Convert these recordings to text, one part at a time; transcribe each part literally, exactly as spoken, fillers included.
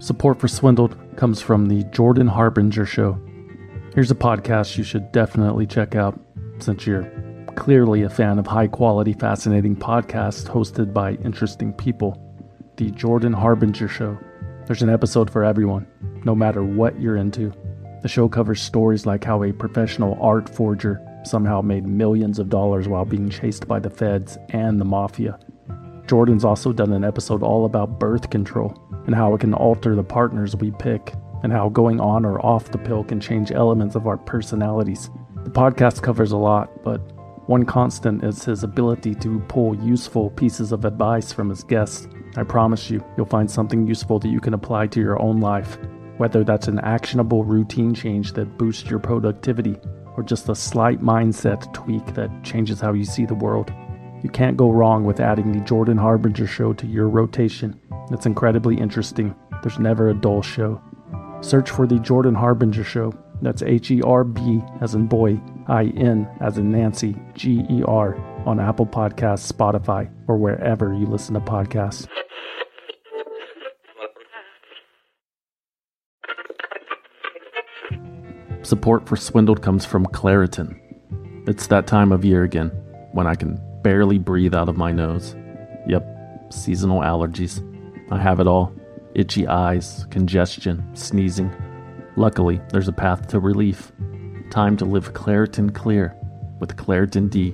Support for Swindled comes from the Jordan Harbinger Show. Here's a podcast you should definitely check out since you're clearly a fan of high-quality, fascinating podcasts hosted by interesting people. The Jordan Harbinger Show. There's an episode for everyone, no matter what you're into. The show covers stories like how a professional art forger somehow made millions of dollars while being chased by the feds and the mafia. Jordan's also done an episode all about birth control and how it can alter the partners we pick and how going on or off the pill can change elements of our personalities. The podcast covers a lot, but one constant is his ability to pull useful pieces of advice from his guests. I promise you, you'll find something useful that you can apply to your own life, whether that's an actionable routine change that boosts your productivity or just a slight mindset tweak that changes how you see the world. You can't go wrong with adding the Jordan Harbinger Show to your rotation. It's incredibly interesting. There's never a dull show. Search for the Jordan Harbinger Show. That's H E R B as in boy, I N as in Nancy, G E R on Apple Podcasts, Spotify, or wherever you listen to podcasts. Support for Swindled comes from Claritin. It's that time of year again when I can barely breathe out of my nose. Yep, seasonal allergies. I have it all. Itchy eyes, congestion, sneezing. Luckily, there's a path to relief. Time to live Claritin Clear with Claritin D.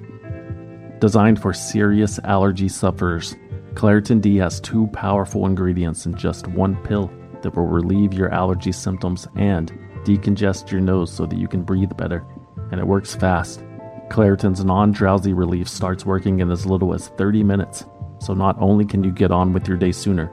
Designed for serious allergy sufferers, Claritin D has two powerful ingredients in just one pill that will relieve your allergy symptoms and decongest your nose so that you can breathe better. And it works fast. Claritin's non-drowsy relief starts working in as little as thirty minutes, so not only can you get on with your day sooner,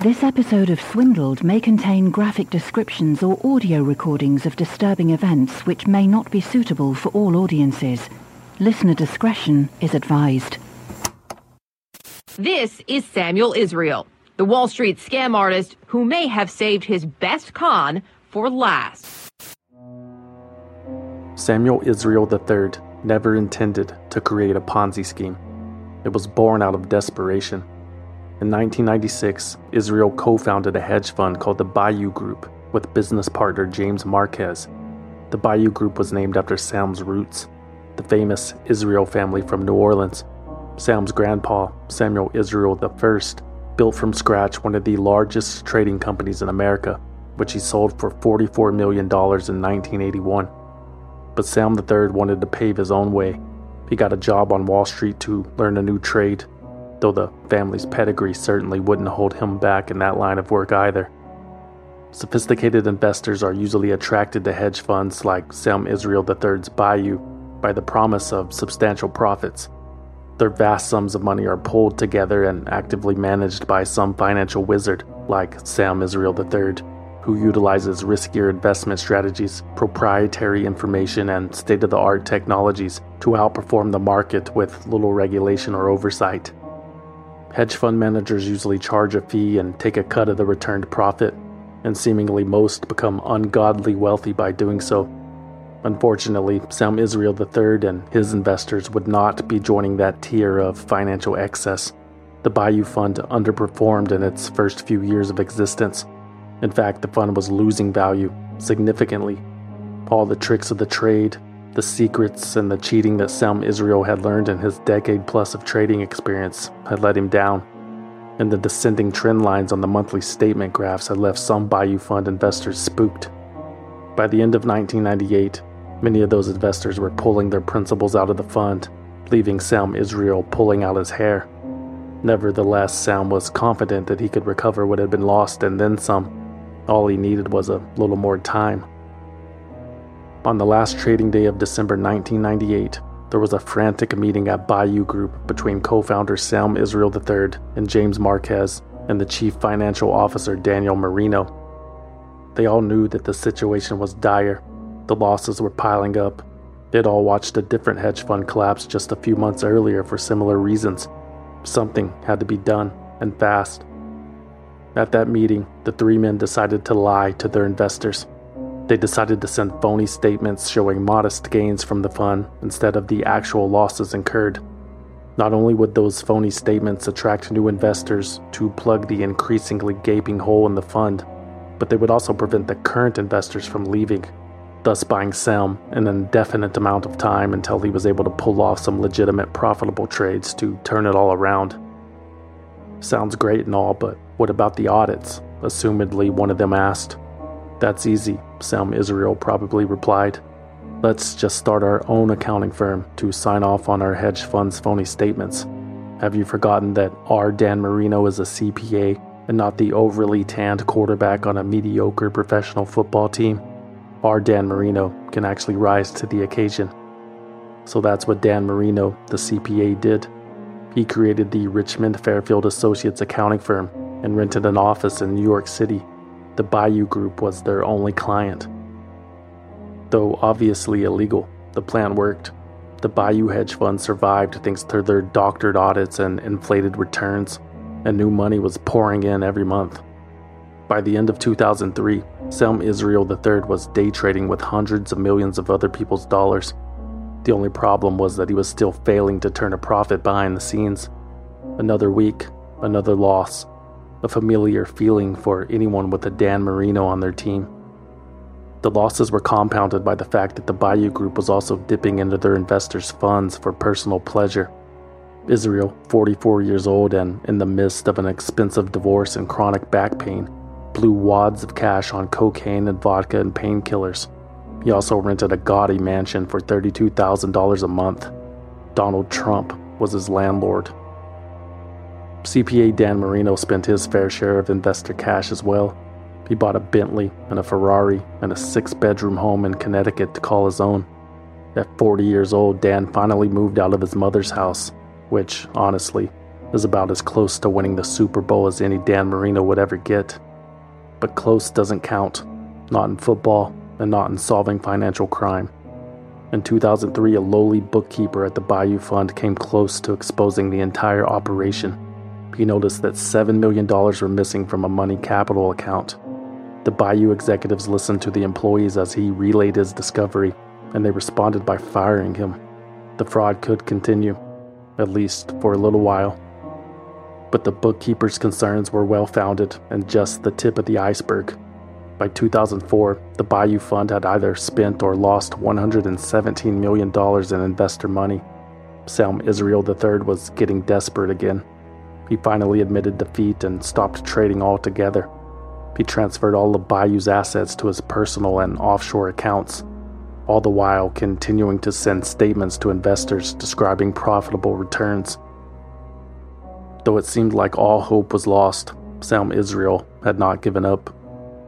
This episode of Swindled may contain graphic descriptions or audio recordings of disturbing events which may not be suitable for all audiences. Listener discretion is advised. This is Samuel Israel, the Wall Street scam artist who may have saved his best con for last. Samuel Israel the third never intended to create a Ponzi scheme. It was born out of desperation. In nineteen ninety-six, Israel co-founded a hedge fund called the Bayou Group with business partner James Marquez. The Bayou Group was named after Sam's roots, the famous Israel family from New Orleans. Sam's grandpa, Samuel Israel the first, built from scratch one of the largest trading companies in America, which he sold for forty-four million dollars in nineteen eighty-one. But Sam the third wanted to pave his own way. He got a job on Wall Street to learn a new trade, though the family's pedigree certainly wouldn't hold him back in that line of work either. Sophisticated investors are usually attracted to hedge funds like Sam Israel the third's Bayou by the promise of substantial profits. Their vast sums of money are pulled together and actively managed by some financial wizard like Sam Israel the third, who utilizes riskier investment strategies, proprietary information, and state-of-the-art technologies to outperform the market with little regulation or oversight. Hedge fund managers usually charge a fee and take a cut of the returned profit, and seemingly most become ungodly wealthy by doing so. Unfortunately, Sam Israel the third and his investors would not be joining that tier of financial excess. The Bayou Fund underperformed in its first few years of existence. In fact, the fund was losing value significantly. All the tricks of the trade, the secrets and the cheating that Sam Israel had learned in his decade plus of trading experience had let him down, and the descending trend lines on the monthly statement graphs had left some Bayou Fund investors spooked. By the end of nineteen ninety-eight, many of those investors were pulling their principals out of the fund, leaving Sam Israel pulling out his hair. Nevertheless, Sam was confident that he could recover what had been lost and then some. All he needed was a little more time. On the last trading day of December nineteen ninety-eight, there was a frantic meeting at Bayou Group between co-founder Sam Israel the third and James Marquez, and the chief financial officer Daniel Marino. They all knew that the situation was dire. The losses were piling up. They'd all watched a different hedge fund collapse just a few months earlier for similar reasons. Something had to be done, and fast. At that meeting, the three men decided to lie to their investors. They decided to send phony statements showing modest gains from the fund instead of the actual losses incurred. Not only would those phony statements attract new investors to plug the increasingly gaping hole in the fund, but they would also prevent the current investors from leaving, thus buying Sam an indefinite amount of time until he was able to pull off some legitimate profitable trades to turn it all around. Sounds great and all, but what about the audits? Assumedly one of them asked. That's easy, Sam Israel probably replied. Let's just start our own accounting firm to sign off on our hedge fund's phony statements. Have you forgotten that our Dan Marino is a C P A and not the overly tanned quarterback on a mediocre professional football team? Our Dan Marino can actually rise to the occasion. So that's what Dan Marino, the C P A, did. He created the Richmond Fairfield Associates accounting firm and rented an office in New York City. The Bayou Group was their only client. Though obviously illegal, the plan worked. The Bayou hedge fund survived thanks to their doctored audits and inflated returns, and new money was pouring in every month. By the end of two thousand three, Samuel Israel the third was day trading with hundreds of millions of other people's dollars. The only problem was that he was still failing to turn a profit behind the scenes. Another week, another loss, a familiar feeling for anyone with a Dan Marino on their team. The losses were compounded by the fact that the Bayou Group was also dipping into their investors' funds for personal pleasure. Israel, forty-four years old and in the midst of an expensive divorce and chronic back pain, blew wads of cash on cocaine and vodka and painkillers. He also rented a gaudy mansion for thirty-two thousand dollars a month. Donald Trump was his landlord. C P A Dan Marino spent his fair share of investor cash as well. He bought a Bentley and a Ferrari and a six-bedroom home in Connecticut to call his own. At forty years old, Dan finally moved out of his mother's house, which, honestly, is about as close to winning the Super Bowl as any Dan Marino would ever get. But close doesn't count, not in football and not in solving financial crime. In two thousand three, a lowly bookkeeper at the Bayou Fund came close to exposing the entire operation. He noticed that seven million dollars were missing from a money capital account. The Bayou executives listened to the employees as he relayed his discovery, and they responded by firing him. The fraud could continue, at least for a little while. But the bookkeeper's concerns were well-founded and just the tip of the iceberg. By two thousand four, the Bayou Fund had either spent or lost one hundred seventeen million dollars in investor money. Samuel Israel the third was getting desperate again. He finally admitted defeat and stopped trading altogether. He transferred all of Bayou's assets to his personal and offshore accounts, all the while continuing to send statements to investors describing profitable returns. Though it seemed like all hope was lost, Samuel Israel had not given up.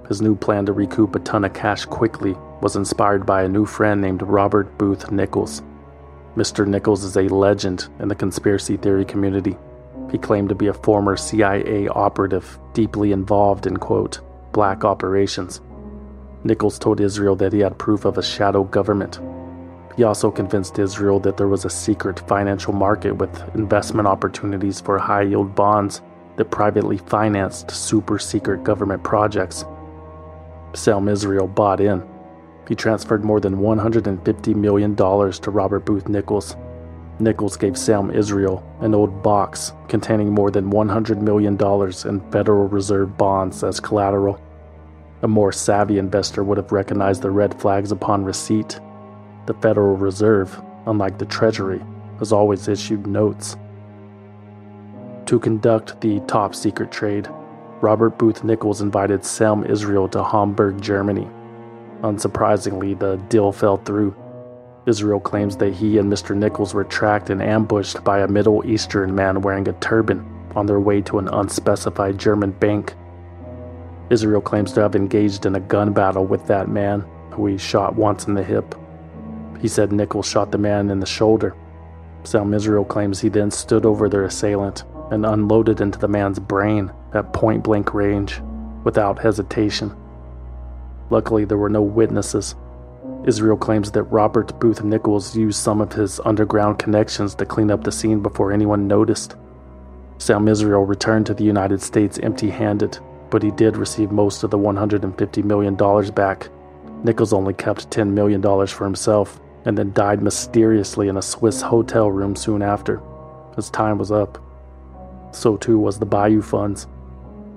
His new plan to recoup a ton of cash quickly was inspired by a new friend named Robert Booth Nichols. Mister Nichols is a legend in the conspiracy theory community. He claimed to be a former C I A operative deeply involved in, quote, black operations. Nichols told Israel that he had proof of a shadow government. He also convinced Israel that there was a secret financial market with investment opportunities for high-yield bonds that privately financed super-secret government projects. Samuel Israel bought in. He transferred more than one hundred fifty million dollars to Robert Booth Nichols. Nichols gave Samuel Israel an old box containing more than one hundred million dollars in Federal Reserve bonds as collateral. A more savvy investor would have recognized the red flags upon receipt. The Federal Reserve, unlike the Treasury, has always issued notes. To conduct the top-secret trade, Robert Booth Nichols invited Samuel Israel to Hamburg, Germany. Unsurprisingly, the deal fell through. Israel claims that he and Mister Nichols were tracked and ambushed by a Middle Eastern man wearing a turban on their way to an unspecified German bank. Israel claims to have engaged in a gun battle with that man, who he shot once in the hip. He said Nichols shot the man in the shoulder. Samuel Israel claims he then stood over their assailant and unloaded into the man's brain at point-blank range, without hesitation. Luckily, there were no witnesses. Israel claims that Robert Booth Nichols used some of his underground connections to clean up the scene before anyone noticed. Sam Israel returned to the United States empty-handed, but he did receive most of the one hundred fifty million dollars back. Nichols only kept ten million dollars for himself, and then died mysteriously in a Swiss hotel room soon after. His time was up. So too was the Bayou funds.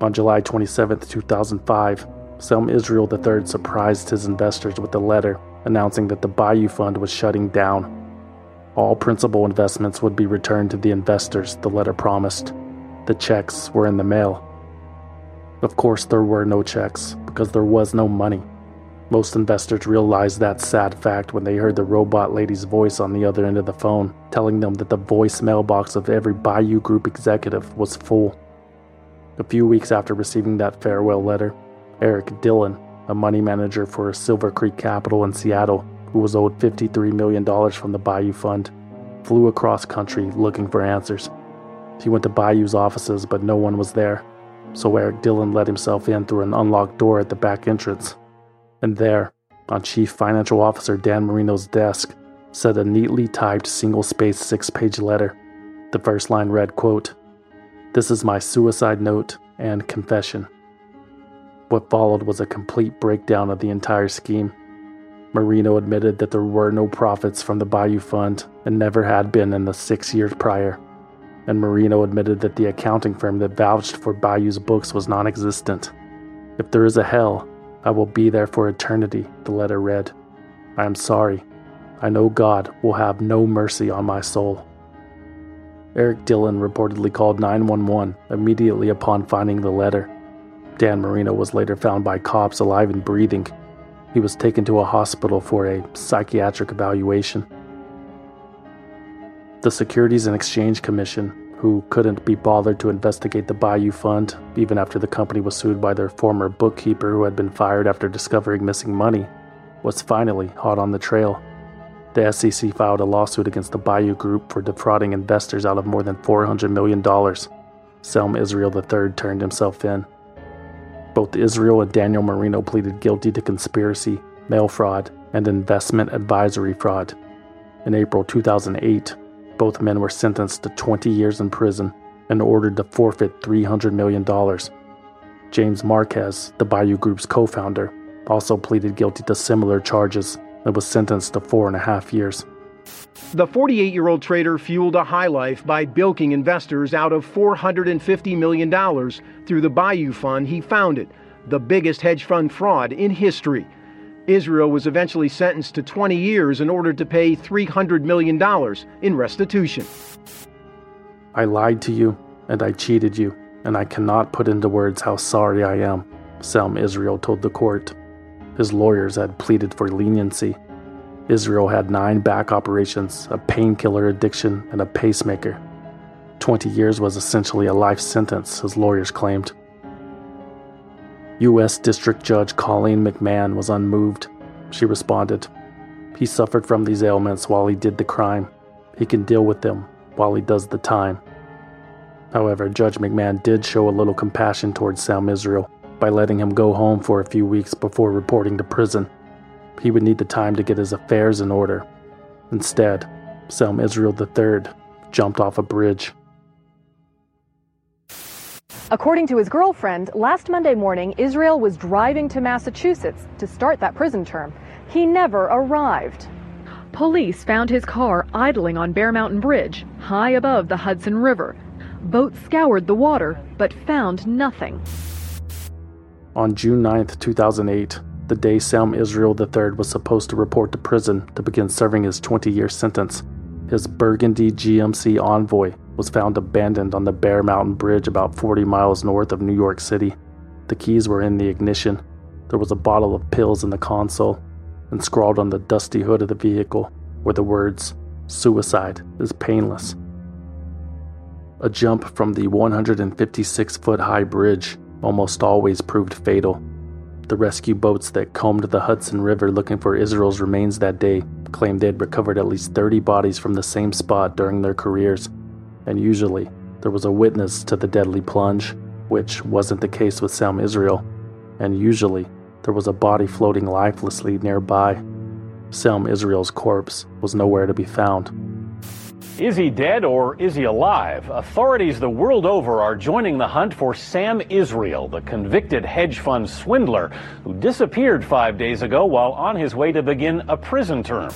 On July twenty-seventh, two thousand five, Samuel Israel the third surprised his investors with a letter announcing that the Bayou Fund was shutting down. All principal investments would be returned to the investors, the letter promised. The checks were in the mail. Of course, there were no checks, because there was no money. Most investors realized that sad fact when they heard the robot lady's voice on the other end of the phone, telling them that the voice mailbox of every Bayou Group executive was full. A few weeks after receiving that farewell letter, Eric Dillon, a money manager for Silver Creek Capital in Seattle, who was owed fifty-three million dollars from the Bayou Fund, flew across country looking for answers. He went to Bayou's offices, but no one was there, so Eric Dillon let himself in through an unlocked door at the back entrance. And there, on Chief Financial Officer Dan Marino's desk, sat a neatly typed single-spaced six-page letter. The first line read, quote, "This is my suicide note and confession." What followed was a complete breakdown of the entire scheme. Marino admitted that there were no profits from the Bayou Fund and never had been in the six years prior. And Marino admitted that the accounting firm that vouched for Bayou's books was non-existent. "If there is a hell, I will be there for eternity," the letter read. "I am sorry. I know God will have no mercy on my soul." Eric Dillon reportedly called nine one one immediately upon finding the letter. Dan Marino was later found by cops alive and breathing. He was taken to a hospital for a psychiatric evaluation. The Securities and Exchange Commission, who couldn't be bothered to investigate the Bayou Fund, even after the company was sued by their former bookkeeper who had been fired after discovering missing money, was finally hot on the trail. The S E C filed a lawsuit against the Bayou Group for defrauding investors out of more than four hundred million dollars. Samuel Israel the third turned himself in. Both Israel and Daniel Marino pleaded guilty to conspiracy, mail fraud, and investment advisory fraud. In April two thousand eight, both men were sentenced to twenty years in prison and ordered to forfeit three hundred million dollars. James Marquez, the Bayou Group's co-founder, also pleaded guilty to similar charges and was sentenced to four and a half years. The forty-eight-year-old trader fueled a high life by bilking investors out of four hundred fifty million dollars through the Bayou Fund he founded, the biggest hedge fund fraud in history. Israel was eventually sentenced to twenty years in order to pay three hundred million dollars in restitution. "I lied to you, and I cheated you, and I cannot put into words how sorry I am," Samuel Israel told the court. His lawyers had pleaded for leniency. Israel had nine back operations, a painkiller addiction, and a pacemaker. Twenty years was essentially a life sentence, his lawyers claimed. U S District Judge Colleen McMahon was unmoved. She responded, "He suffered from these ailments while he did the crime. He can deal with them while he does the time." However, Judge McMahon did show a little compassion towards Sam Israel by letting him go home for a few weeks before reporting to prison. He would need the time to get his affairs in order. Instead, Samuel Israel the third jumped off a bridge. According to his girlfriend, last Monday morning, Israel was driving to Massachusetts to start that prison term. He never arrived. Police found his car idling on Bear Mountain Bridge, high above the Hudson River. Boats scoured the water, but found nothing. On June ninth, two thousand eight, the day Sam Israel the third was supposed to report to prison to begin serving his twenty-year sentence, his burgundy G M C Envoy was found abandoned on the Bear Mountain Bridge about forty miles north of New York City. The keys were in the ignition. There was a bottle of pills in the console, and scrawled on the dusty hood of the vehicle were the words, "Suicide is painless." A jump from the one hundred fifty-six-foot-high bridge almost always proved fatal. The rescue boats that combed the Hudson River looking for Israel's remains that day claimed they had recovered at least thirty bodies from the same spot during their careers, and usually There was a witness to the deadly plunge, which wasn't the case with Sam Israel, and usually there was a body floating lifelessly nearby. Sam Israel's corpse was nowhere to be found. Is he dead or is he alive? Authorities the world over are joining the hunt for Sam Israel, the convicted hedge fund swindler who disappeared five days ago while on his way to begin a prison term.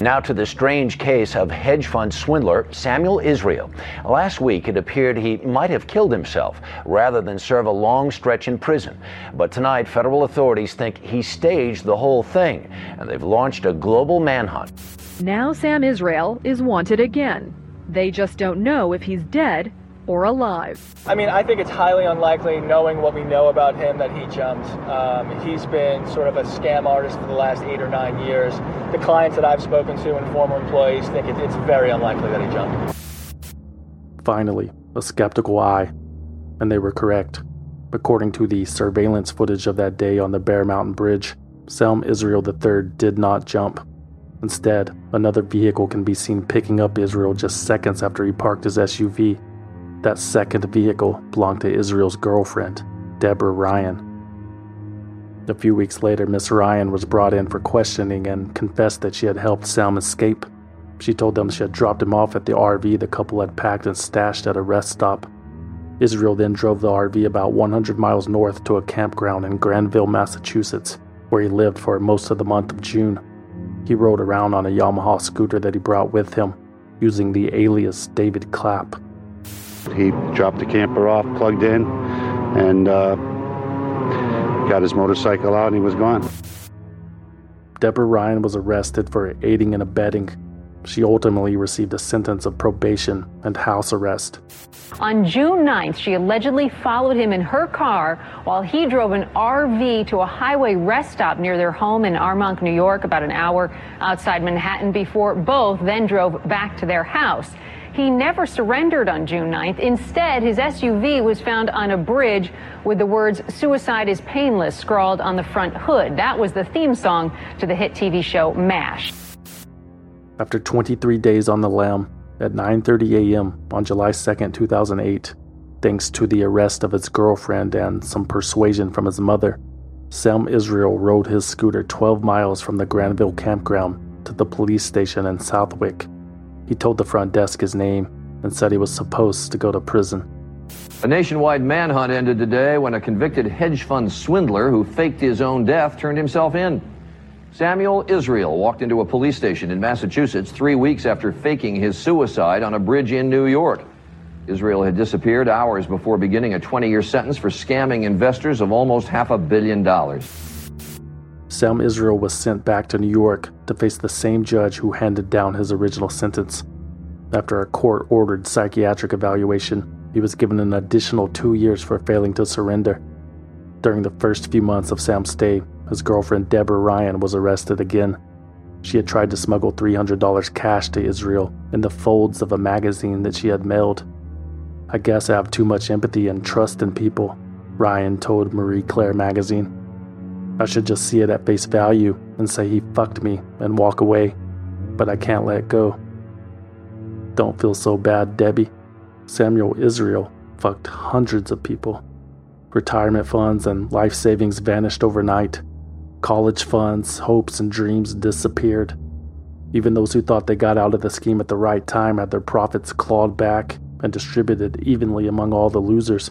Now to the strange case of hedge fund swindler Samuel Israel. Last week, it appeared he might have killed himself rather than serve a long stretch in prison. But tonight, federal authorities think he staged the whole thing, and they've launched a global manhunt. Now Sam Israel is wanted again. They just don't know if he's dead or alive. I mean, I think it's highly unlikely, knowing what we know about him, that he jumped. Um, he's been sort of a scam artist for the last eight or nine years. The clients that I've spoken to and former employees think it, it's very unlikely that he jumped. Finally, a skeptical eye. And they were correct. According to the surveillance footage of that day on the Bear Mountain Bridge, Sam Israel the third did not jump. Instead, another vehicle can be seen picking up Israel just seconds after he parked his S U V. That second vehicle belonged to Israel's girlfriend, Deborah Ryan. A few weeks later, Miss Ryan was brought in for questioning and confessed that she had helped Sam escape. She told them she had dropped him off at the R V the couple had packed and stashed at a rest stop. Israel then drove the R V about one hundred miles north to a campground in Granville, Massachusetts, where he lived for most of the month of June. He rode around on a Yamaha scooter that he brought with him, using the alias David Clapp. He dropped the camper off, plugged in, and uh, got his motorcycle out, and he was gone. Deborah Ryan was arrested for aiding and abetting. She ultimately received a sentence of probation and house arrest. On June ninth, she allegedly followed him in her car while he drove an R V to a highway rest stop near their home in Armonk, New York, about an hour outside Manhattan, before both then drove back to their house. He never surrendered on June ninth. Instead, his S U V was found on a bridge with the words "Suicide is painless" scrawled on the front hood. That was the theme song to the hit T V show MASH. After twenty-three days on the lam, at nine thirty a.m. on July second, two thousand eight, thanks to the arrest of his girlfriend and some persuasion from his mother, Sam Israel rode his scooter twelve miles from the Granville campground to the police station in Southwick. He told the front desk his name and said he was supposed to go to prison. A nationwide manhunt ended today when a convicted hedge fund swindler who faked his own death turned himself in. Samuel Israel walked into a police station in Massachusetts three weeks after faking his suicide on a bridge in New York. Israel had disappeared hours before beginning a twenty-year sentence for scamming investors of almost half a billion dollars. Sam Israel was sent back to New York to face the same judge who handed down his original sentence. After a court-ordered psychiatric evaluation, he was given an additional two years for failing to surrender. During the first few months of Sam's stay, his girlfriend Deborah Ryan was arrested again. She had tried to smuggle three hundred dollars cash to Israel in the folds of a magazine that she had mailed. "I guess I have too much empathy and trust in people," Ryan told Marie Claire magazine. "I should just see it at face value and say he fucked me and walk away, but I can't let go. Don't feel so bad, Debbie." Samuel Israel fucked hundreds of people. Retirement funds and life savings vanished overnight. College funds, hopes, and dreams disappeared. Even those who thought they got out of the scheme at the right time had their profits clawed back and distributed evenly among all the losers.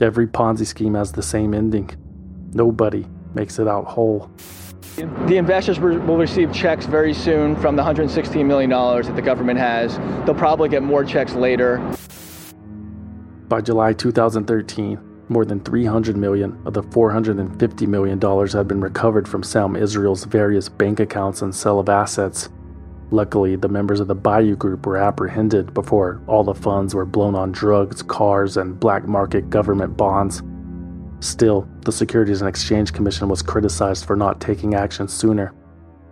Every Ponzi scheme has the same ending. Nobody makes it out whole. The investors will receive checks very soon from the one hundred sixteen million dollars that the government has. They'll probably get more checks later. By July two thousand thirteen, more than three hundred million dollars of the four hundred fifty million dollars had been recovered from Sam Israel's various bank accounts and sale of assets. Luckily, the members of the Bayou Group were apprehended before all the funds were blown on drugs, cars, and black market government bonds. Still, the Securities and Exchange Commission was criticized for not taking action sooner.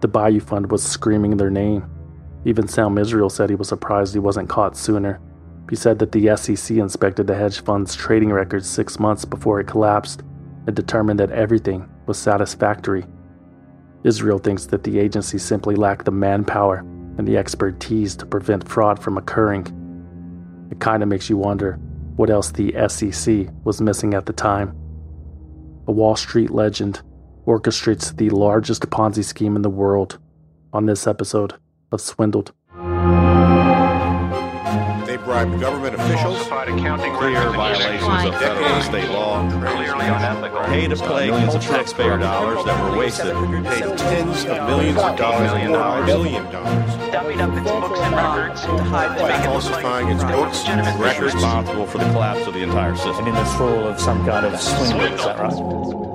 The Bayou Fund was screaming their name. Even Sam Israel said he was surprised he wasn't caught sooner. He said that the S E C inspected the hedge fund's trading records six months before it collapsed and determined that everything was satisfactory. Israel thinks that the agency simply lacked the manpower and the expertise to prevent fraud from occurring. It kind of makes you wonder what else the S E C was missing at the time. A Wall Street legend orchestrates the largest Ponzi scheme in the world on this episode of Swindled. They bribed government officials, clear violations of federal and state law, pay to play millions of taxpayer dollars that were wasted, paid tens of millions of dollars, a billion dollars, dummied up its books and records to hide by falsifying its books and records, responsible for the collapse of the entire system. And in this role of some kind of swindle, is that right?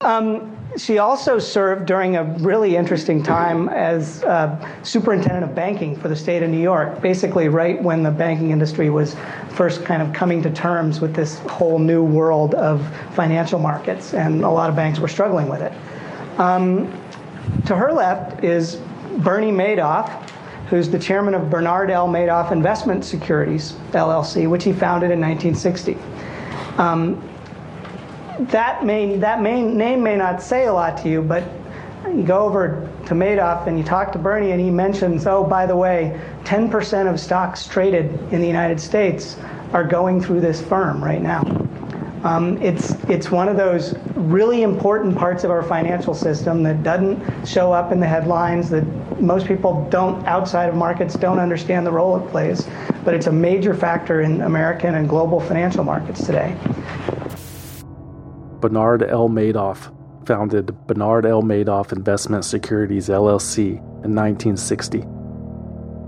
Um, she also served during a really interesting time as uh, superintendent of banking for the state of New York, basically right when the banking industry was first kind of coming to terms with this whole new world of financial markets, and a lot of banks were struggling with it. Um, to her left is Bernie Madoff, who's the chairman of Bernard L. Madoff Investment Securities, L L C, which he founded in nineteen sixty. Um, That may, that may, name may not say a lot to you, but you go over to Madoff and you talk to Bernie and he mentions, oh, by the way, ten percent of stocks traded in the United States are going through this firm right now. Um, it's, it's one of those really important parts of our financial system that doesn't show up in the headlines, that most people don't, outside of markets, don't understand the role it plays, but it's a major factor in American and global financial markets today. Bernard L. Madoff founded Bernard L. Madoff Investment Securities, L L C, in nineteen sixty.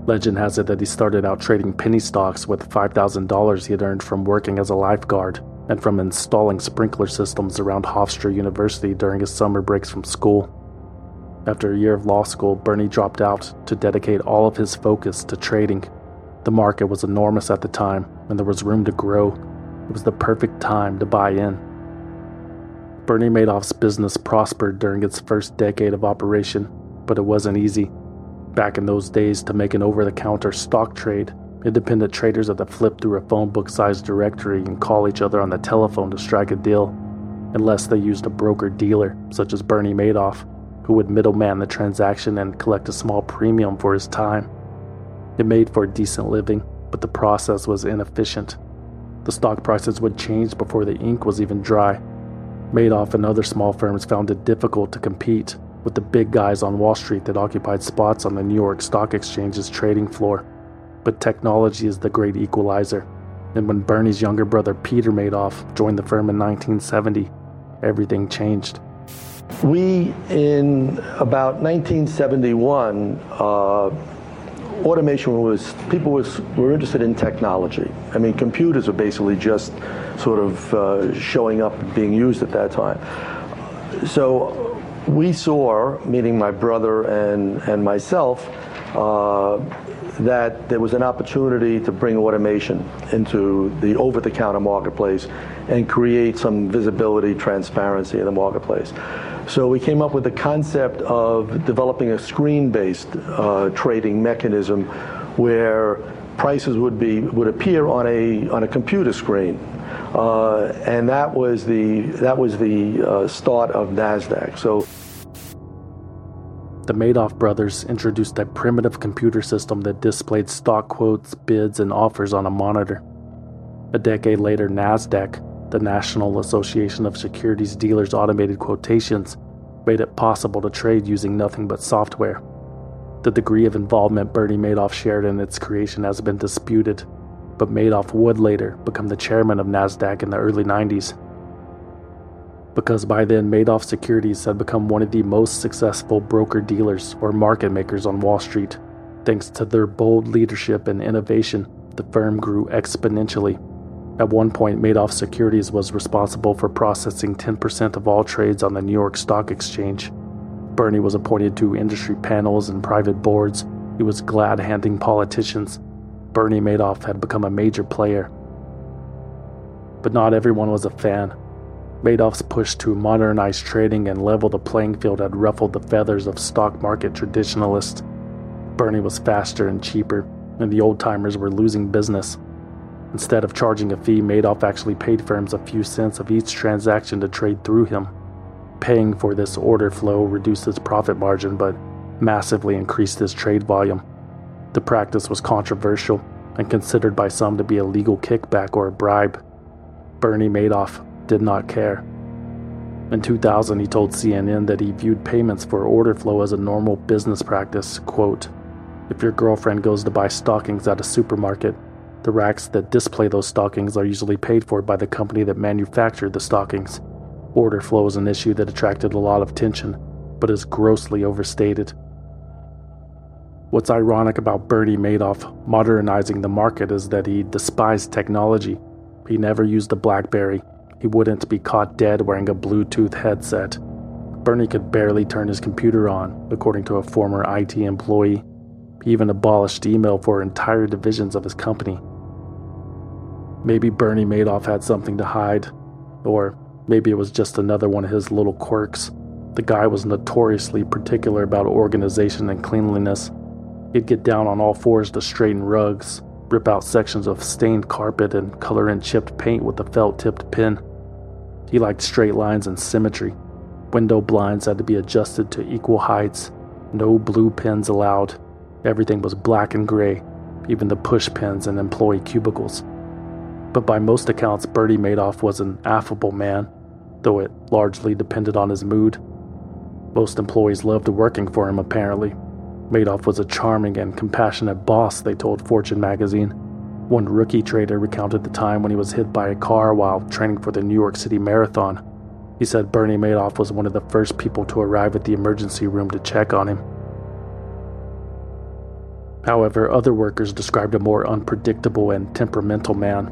Legend has it that he started out trading penny stocks with five thousand dollars he had earned from working as a lifeguard and from installing sprinkler systems around Hofstra University during his summer breaks from school. After a year of law school, Bernie dropped out to dedicate all of his focus to trading. The market was enormous at the time, and there was room to grow. It was the perfect time to buy in. Bernie Madoff's business prospered during its first decade of operation, but it wasn't easy. Back in those days, to make an over-the-counter stock trade, independent traders had to flip through a phone book-sized directory and call each other on the telephone to strike a deal, unless they used a broker-dealer, such as Bernie Madoff, who would middleman the transaction and collect a small premium for his time. It made for a decent living, but the process was inefficient. The stock prices would change before the ink was even dry. Madoff and other small firms found it difficult to compete with the big guys on Wall Street that occupied spots on the New York Stock Exchange's trading floor. But technology is the great equalizer, and when Bernie's younger brother Peter Madoff joined the firm in nineteen seventy, everything changed. We, in about nineteen seventy-one, uh, automation was, people was, were interested in technology. I mean, computers are basically just sort of uh, showing up and being used at that time. So we saw, meaning my brother and, and myself, uh, that there was an opportunity to bring automation into the over-the-counter marketplace and create some visibility, transparency in the marketplace. So we came up with the concept of developing a screen-based uh, trading mechanism where prices would be would appear on a on a computer screen, uh, and that was the that was the uh, start of NASDAQ. So the Madoff brothers introduced a primitive computer system that displayed stock quotes, bids, and offers on a monitor. A decade later, NASDAQ, the National Association of Securities Dealers' automated quotations, made it possible to trade using nothing but software. The degree of involvement Bernie Madoff shared in its creation has been disputed, but Madoff would later become the chairman of NASDAQ in the early nineties. Because by then, Madoff Securities had become one of the most successful broker-dealers or market makers on Wall Street. Thanks to their bold leadership and innovation, the firm grew exponentially. At one point, Madoff Securities was responsible for processing ten percent of all trades on the New York Stock Exchange. Bernie was appointed to industry panels and private boards. He was glad-handing politicians. Bernie Madoff had become a major player. But not everyone was a fan. Madoff's push to modernize trading and level the playing field had ruffled the feathers of stock market traditionalists. Bernie was faster and cheaper, and the old-timers were losing business. Instead of charging a fee, Madoff actually paid firms a few cents of each transaction to trade through him. Paying for this order flow reduced his profit margin, but massively increased his trade volume. The practice was controversial and considered by some to be a legal kickback or a bribe. Bernie Madoff did not care. In two thousand, he told C N N that he viewed payments for order flow as a normal business practice. Quote, "If your girlfriend goes to buy stockings at a supermarket, the racks that display those stockings are usually paid for by the company that manufactured the stockings. Order flow is an issue that attracted a lot of attention, but is grossly overstated." What's ironic about Bernie Madoff modernizing the market is that he despised technology. He never used a BlackBerry. He wouldn't be caught dead wearing a Bluetooth headset. Bernie could barely turn his computer on, according to a former I T employee. He even abolished email for entire divisions of his company. Maybe Bernie Madoff had something to hide, or maybe it was just another one of his little quirks. The guy was notoriously particular about organization and cleanliness. He'd get down on all fours to straighten rugs, rip out sections of stained carpet, and color in chipped paint with a felt-tipped pen. He liked straight lines and symmetry. Window blinds had to be adjusted to equal heights. No blue pens allowed. Everything was black and gray, even the push pins and employee cubicles. But by most accounts, Bernie Madoff was an affable man, though it largely depended on his mood. Most employees loved working for him, apparently. Madoff was a charming and compassionate boss, they told Fortune magazine. One rookie trader recounted the time when he was hit by a car while training for the New York City Marathon. He said Bernie Madoff was one of the first people to arrive at the emergency room to check on him. However, other workers described a more unpredictable and temperamental man.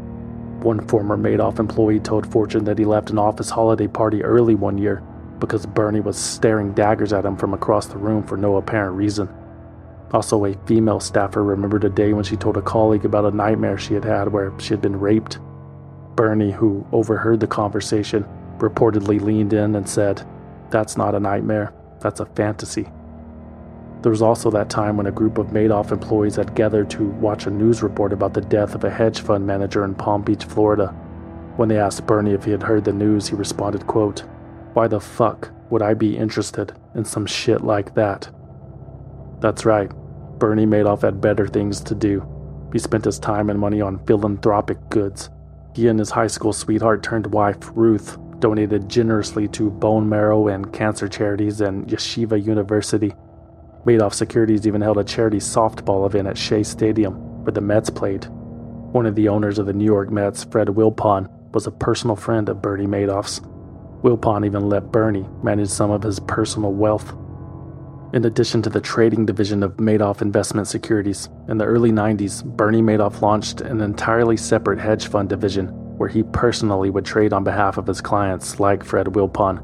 One former Madoff employee told Fortune that he left an office holiday party early one year because Bernie was staring daggers at him from across the room for no apparent reason. Also, a female staffer remembered a day when she told a colleague about a nightmare she had had where she had been raped. Bernie, who overheard the conversation, reportedly leaned in and said, "That's not a nightmare, that's a fantasy." There was also that time when a group of Madoff employees had gathered to watch a news report about the death of a hedge fund manager in Palm Beach, Florida. When they asked Bernie if he had heard the news, he responded, quote, "Why the fuck would I be interested in some shit like that?" That's right, Bernie Madoff had better things to do. He spent his time and money on philanthropic goods. He and his high school sweetheart turned wife, Ruth, donated generously to bone marrow and cancer charities and Yeshiva University. Madoff Securities even held a charity softball event at Shea Stadium, where the Mets played. One of the owners of the New York Mets, Fred Wilpon, was a personal friend of Bernie Madoff's. Wilpon even let Bernie manage some of his personal wealth. In addition to the trading division of Madoff Investment Securities, in the early nineties, Bernie Madoff launched an entirely separate hedge fund division where he personally would trade on behalf of his clients, like Fred Wilpon.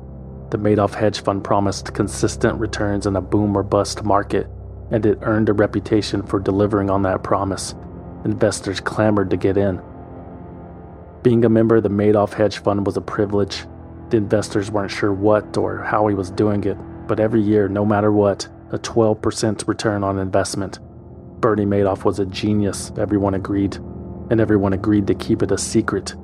The Madoff hedge fund promised consistent returns in a boom or bust market, and it earned a reputation for delivering on that promise. Investors clamored to get in. Being a member of the Madoff hedge fund was a privilege. The investors weren't sure what or how he was doing it, but every year, no matter what, a twelve percent return on investment. Bernie Madoff was a genius, everyone agreed, and everyone agreed to keep it a secret.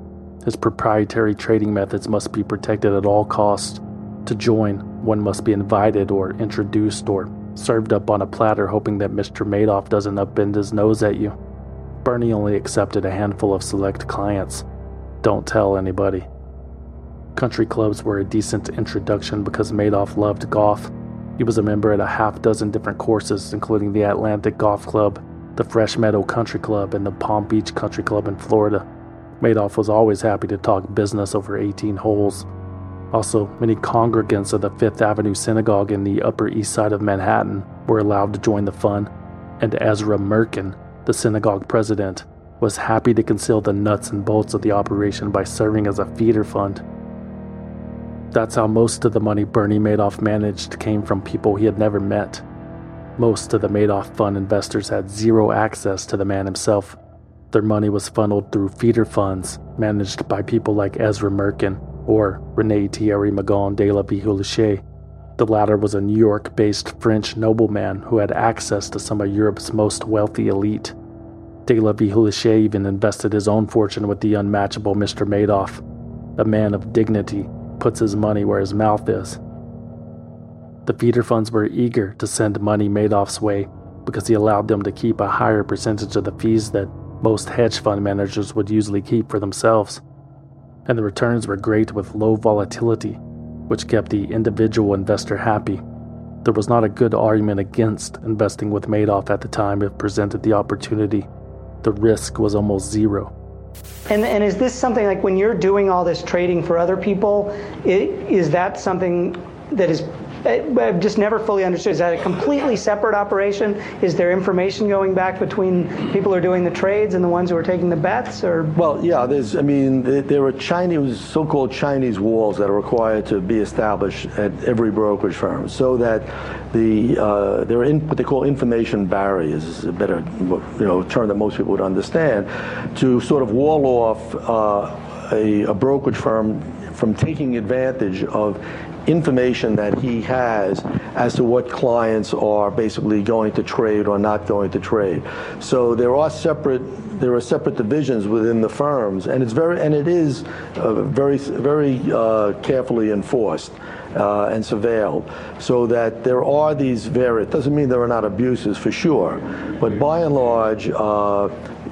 His proprietary trading methods must be protected at all costs. To join, one must be invited or introduced or served up on a platter, hoping that Mister Madoff doesn't upend his nose at you. Bernie only accepted a handful of select clients. Don't tell anybody. Country clubs were a decent introduction because Madoff loved golf. He was a member at a half dozen different courses, including the Atlantic Golf Club, the Fresh Meadow Country Club, and the Palm Beach Country Club in Florida. Madoff was always happy to talk business over eighteen holes. Also, many congregants of the Fifth Avenue Synagogue in the Upper East Side of Manhattan were allowed to join the fun, and Ezra Merkin, the synagogue president, was happy to conceal the nuts and bolts of the operation by serving as a feeder fund. That's how most of the money Bernie Madoff managed came from people he had never met. Most of the Madoff fund investors had zero access to the man himself. Their money was funneled through feeder funds managed by people like Ezra Merkin or René Thierry Magon de la Vigoulière. The latter was a New York-based French nobleman who had access to some of Europe's most wealthy elite. De la Vigoulière even invested his own fortune with the unmatchable Mister Madoff. A man of dignity puts his money where his mouth is. The feeder funds were eager to send money Madoff's way because he allowed them to keep a higher percentage of the fees that most hedge fund managers would usually keep for themselves. And the returns were great with low volatility, which kept the individual investor happy. There was not a good argument against investing with Madoff at the time if presented the opportunity. The risk was almost zero. And, and is this something like when you're doing all this trading for other people, it, is that something that is, I've just never fully understood, is that a completely separate operation? Is there information going back between people who are doing the trades and the ones who are taking the bets? Or well, yeah, there's, I mean, there are Chinese, so-called Chinese walls that are required to be established at every brokerage firm, so that the uh, there are in, what they call information barriers, is a better, you know, term that most people would understand, to sort of wall off uh, a, a brokerage firm from taking advantage of information that he has as to what clients are basically going to trade or not going to trade. So there are separate there are separate divisions within the firms, and it's very and it is uh, very very uh, carefully enforced uh, and surveilled, so that there are these various. Doesn't mean there are not abuses for sure, but by and large. Uh,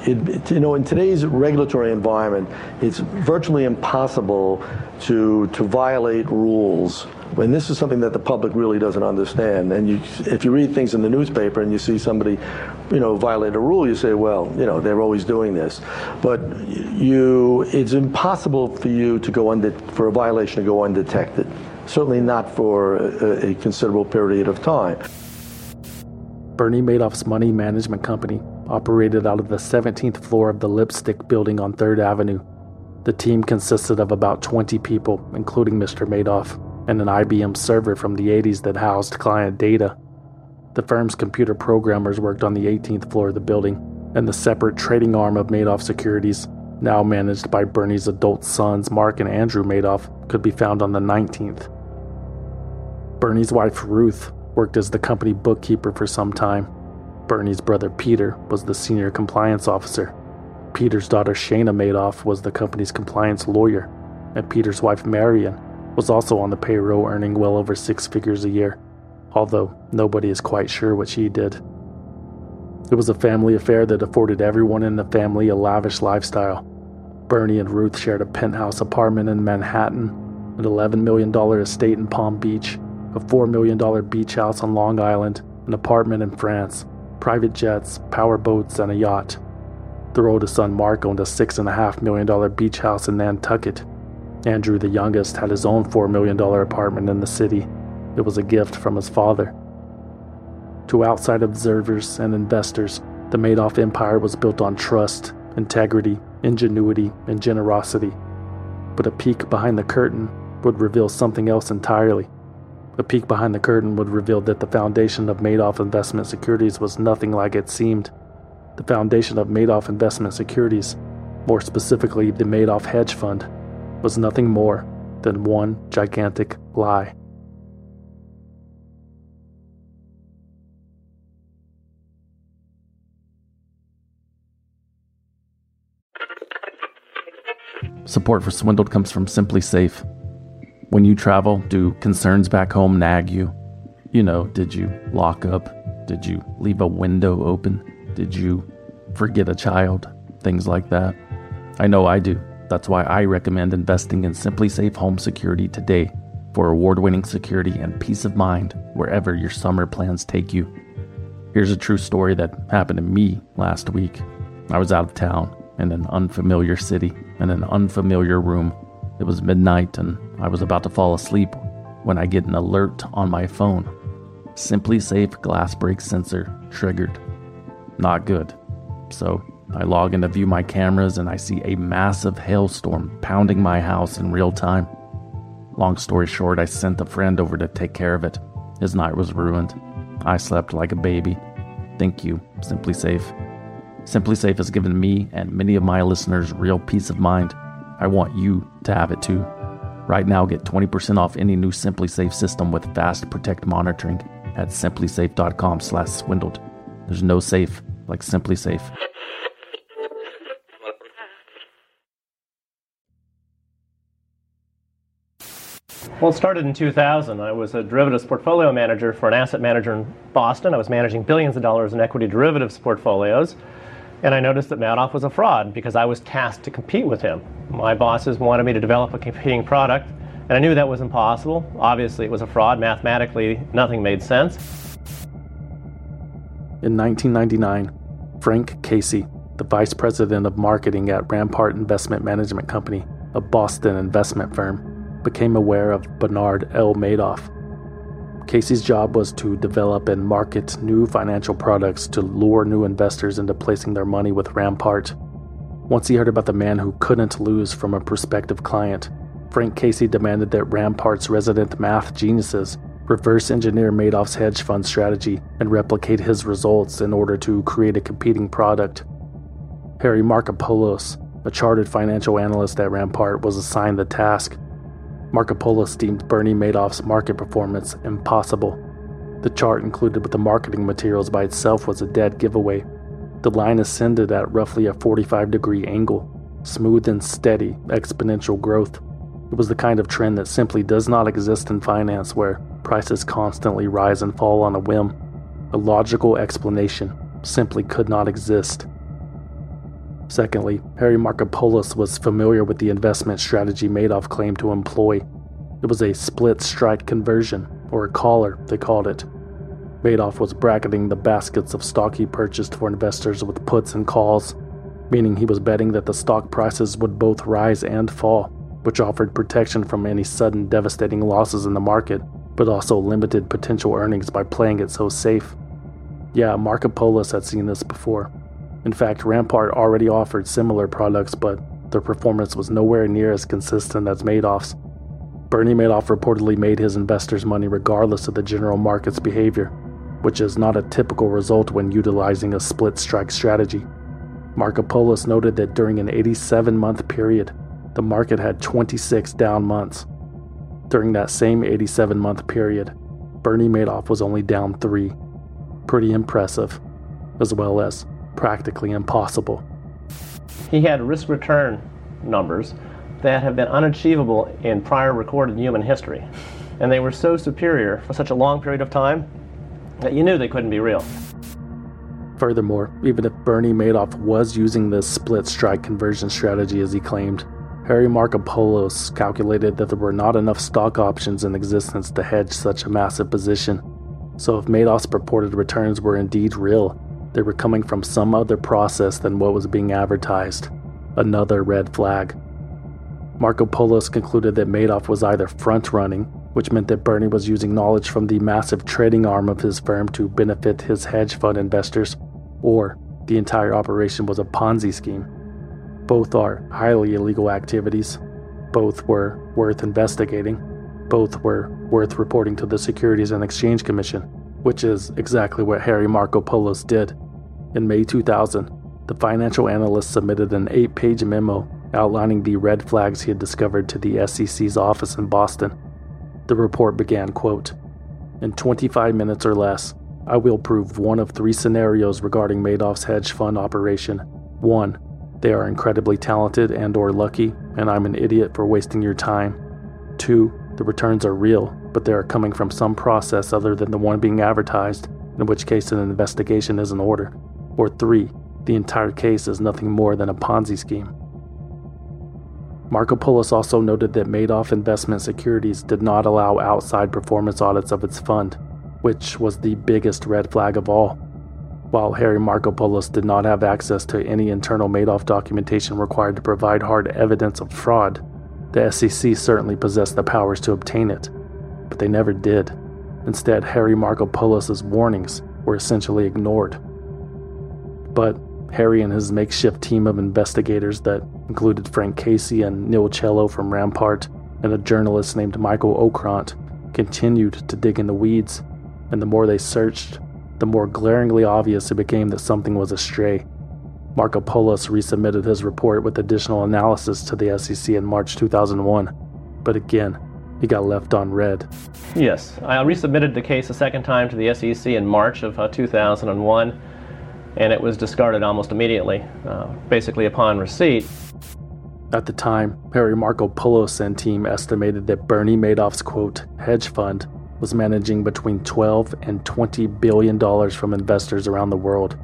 It, you know, in today's regulatory environment, it's virtually impossible to to violate rules. And this is something that the public really doesn't understand. And you, if you read things in the newspaper and you see somebody, you know, violate a rule, you say, well, you know, they're always doing this. But you, it's impossible for you to go under for a violation to go undetected. Certainly not for a, a considerable period of time. Bernie Madoff's money management company operated out of the seventeenth floor of the Lipstick building on third Avenue. The team consisted of about twenty people, including Mister Madoff, and an I B M server from the eighties that housed client data. The firm's computer programmers worked on the eighteenth floor of the building, and the separate trading arm of Madoff Securities, now managed by Bernie's adult sons Mark and Andrew Madoff, could be found on the nineteenth. Bernie's wife Ruth worked as the company bookkeeper for some time. Bernie's brother Peter was the senior compliance officer. Peter's daughter Shayna Madoff was the company's compliance lawyer, and Peter's wife Marion was also on the payroll, earning well over six figures a year, although nobody is quite sure what she did. It was a family affair that afforded everyone in the family a lavish lifestyle. Bernie and Ruth shared a penthouse apartment in Manhattan, an eleven million dollars estate in Palm Beach, a four million dollars beach house on Long Island, an apartment in France, private jets, power boats, and a yacht. Their oldest son Mark owned a six point five million dollars beach house in Nantucket. Andrew, the youngest, had his own four million dollars apartment in the city. It was a gift from his father. To outside observers and investors, the Madoff empire was built on trust, integrity, ingenuity, and generosity. But a peek behind the curtain would reveal something else entirely. A peek behind the curtain would reveal that the foundation of Madoff Investment Securities was nothing like it seemed. The foundation of Madoff Investment Securities, more specifically the Madoff Hedge Fund, was nothing more than one gigantic lie. Support for Swindled comes from Simply Safe. When you travel, do concerns back home nag you? You know, did you lock up? Did you leave a window open? Did you forget a child? Things like that. I know I do. That's why I recommend investing in Simply Safe Home Security today for award-winning security and peace of mind wherever your summer plans take you. Here's a true story that happened to me last week. I was out of town in an unfamiliar city, in an unfamiliar room. It was midnight and I was about to fall asleep when I get an alert on my phone. Simply Safe glass break sensor triggered. Not good. So I log in to view my cameras and I see a massive hailstorm pounding my house in real time. Long story short, I sent a friend over to take care of it. His night was ruined. I slept like a baby. Thank you, Simply Safe. Simply Safe has given me and many of my listeners real peace of mind. I want you to have it too. Right now, get twenty percent off any new Simply Safe system with Fast Protect monitoring at simply safe dot com slash swindled. There's no safe like Simply Safe. Well, it started in two thousand. I was a derivatives portfolio manager for an asset manager in Boston. I was managing billions of dollars in equity derivatives portfolios. And I noticed that Madoff was a fraud because I was tasked to compete with him. My bosses wanted me to develop a competing product, and I knew that was impossible. Obviously, it was a fraud. Mathematically, nothing made sense. In nineteen ninety-nine, Frank Casey, the vice president of marketing at Rampart Investment Management Company, a Boston investment firm, became aware of Bernard L. Madoff. Casey's job was to develop and market new financial products to lure new investors into placing their money with Rampart. Once he heard about the man who couldn't lose from a prospective client, Frank Casey demanded that Rampart's resident math geniuses reverse engineer Madoff's hedge fund strategy and replicate his results in order to create a competing product. Harry Markopolos, a chartered financial analyst at Rampart, was assigned the task. Markopolos deemed Bernie Madoff's market performance impossible. The chart included with the marketing materials by itself was a dead giveaway. The line ascended at roughly a forty-five degree angle, smooth and steady exponential growth. It was the kind of trend that simply does not exist in finance, where prices constantly rise and fall on a whim. A logical explanation simply could not exist. Secondly, Harry Markopolos was familiar with the investment strategy Madoff claimed to employ. It was a split-strike conversion, or a collar, they called it. Madoff was bracketing the baskets of stock he purchased for investors with puts and calls, meaning he was betting that the stock prices would both rise and fall, which offered protection from any sudden devastating losses in the market, but also limited potential earnings by playing it so safe. Yeah, Markopolos had seen this before. In fact, Rampart already offered similar products, but their performance was nowhere near as consistent as Madoff's. Bernie Madoff reportedly made his investors money regardless of the general market's behavior, which is not a typical result when utilizing a split-strike strategy. Markopolos noted that during an eighty-seven month period, the market had twenty-six down months. During that same eighty-seven month period, Bernie Madoff was only down three. Pretty impressive, as well as practically impossible. He had risk return numbers that have been unachievable in prior recorded human history, and they were so superior for such a long period of time that you knew they couldn't be real. Furthermore, even if Bernie Madoff was using this split-strike conversion strategy as he claimed, Harry Markopolos calculated that there were not enough stock options in existence to hedge such a massive position. So if Madoff's purported returns were indeed real, they were coming from some other process than what was being advertised. Another red flag. Markopolos concluded that Madoff was either front-running, which meant that Bernie was using knowledge from the massive trading arm of his firm to benefit his hedge fund investors, or the entire operation was a Ponzi scheme. Both are highly illegal activities. Both were worth investigating. Both were worth reporting to the Securities and Exchange Commission, which is exactly what Harry Markopolos did. In May two thousand, the financial analyst submitted an eight page memo outlining the red flags he had discovered to the S E C's office in Boston. The report began, quote, "In twenty-five minutes or less, I will prove one of three scenarios regarding Madoff's hedge fund operation. One, they are incredibly talented and or lucky, and I'm an idiot for wasting your time. Two, the returns are real, but they are coming from some process other than the one being advertised, in which case an investigation is in order. Or three, the entire case is nothing more than a Ponzi scheme." Markopolos also noted that Madoff Investment Securities did not allow outside performance audits of its fund, which was the biggest red flag of all, While Harry Markopolos did not have access to any internal Madoff documentation required to provide hard evidence of fraud, the S E C certainly possessed the powers to obtain it, but they never did. Instead, Harry Markopolos' warnings were essentially ignored. But Harry and his makeshift team of investigators that included Frank Casey and Neil Cello from Rampart and a journalist named Michael Okrant continued to dig in the weeds, and the more they searched, the more glaringly obvious it became that something was astray. Markopolos resubmitted his report with additional analysis to the S E C in March two thousand one, but again, he got left on red. Yes, I resubmitted the case a second time to the S E C in March of uh, two thousand one, and it was discarded almost immediately, uh, basically upon receipt. At the time, Harry Markopolos and team estimated that Bernie Madoff's, quote, hedge fund was managing between twelve and twenty billion dollars from investors around the world.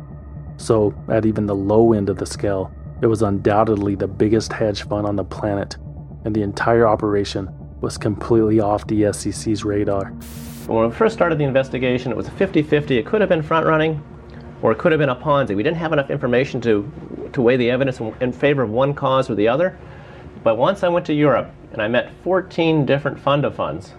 So, at even the low end of the scale, it was undoubtedly the biggest hedge fund on the planet, and the entire operation was completely off the S E C's radar. When we first started the investigation, it was fifty-fifty. It could have been front-running, or it could have been a Ponzi. We didn't have enough information to, to weigh the evidence in favor of one cause or the other. But once I went to Europe, and I met fourteen different fund of funds,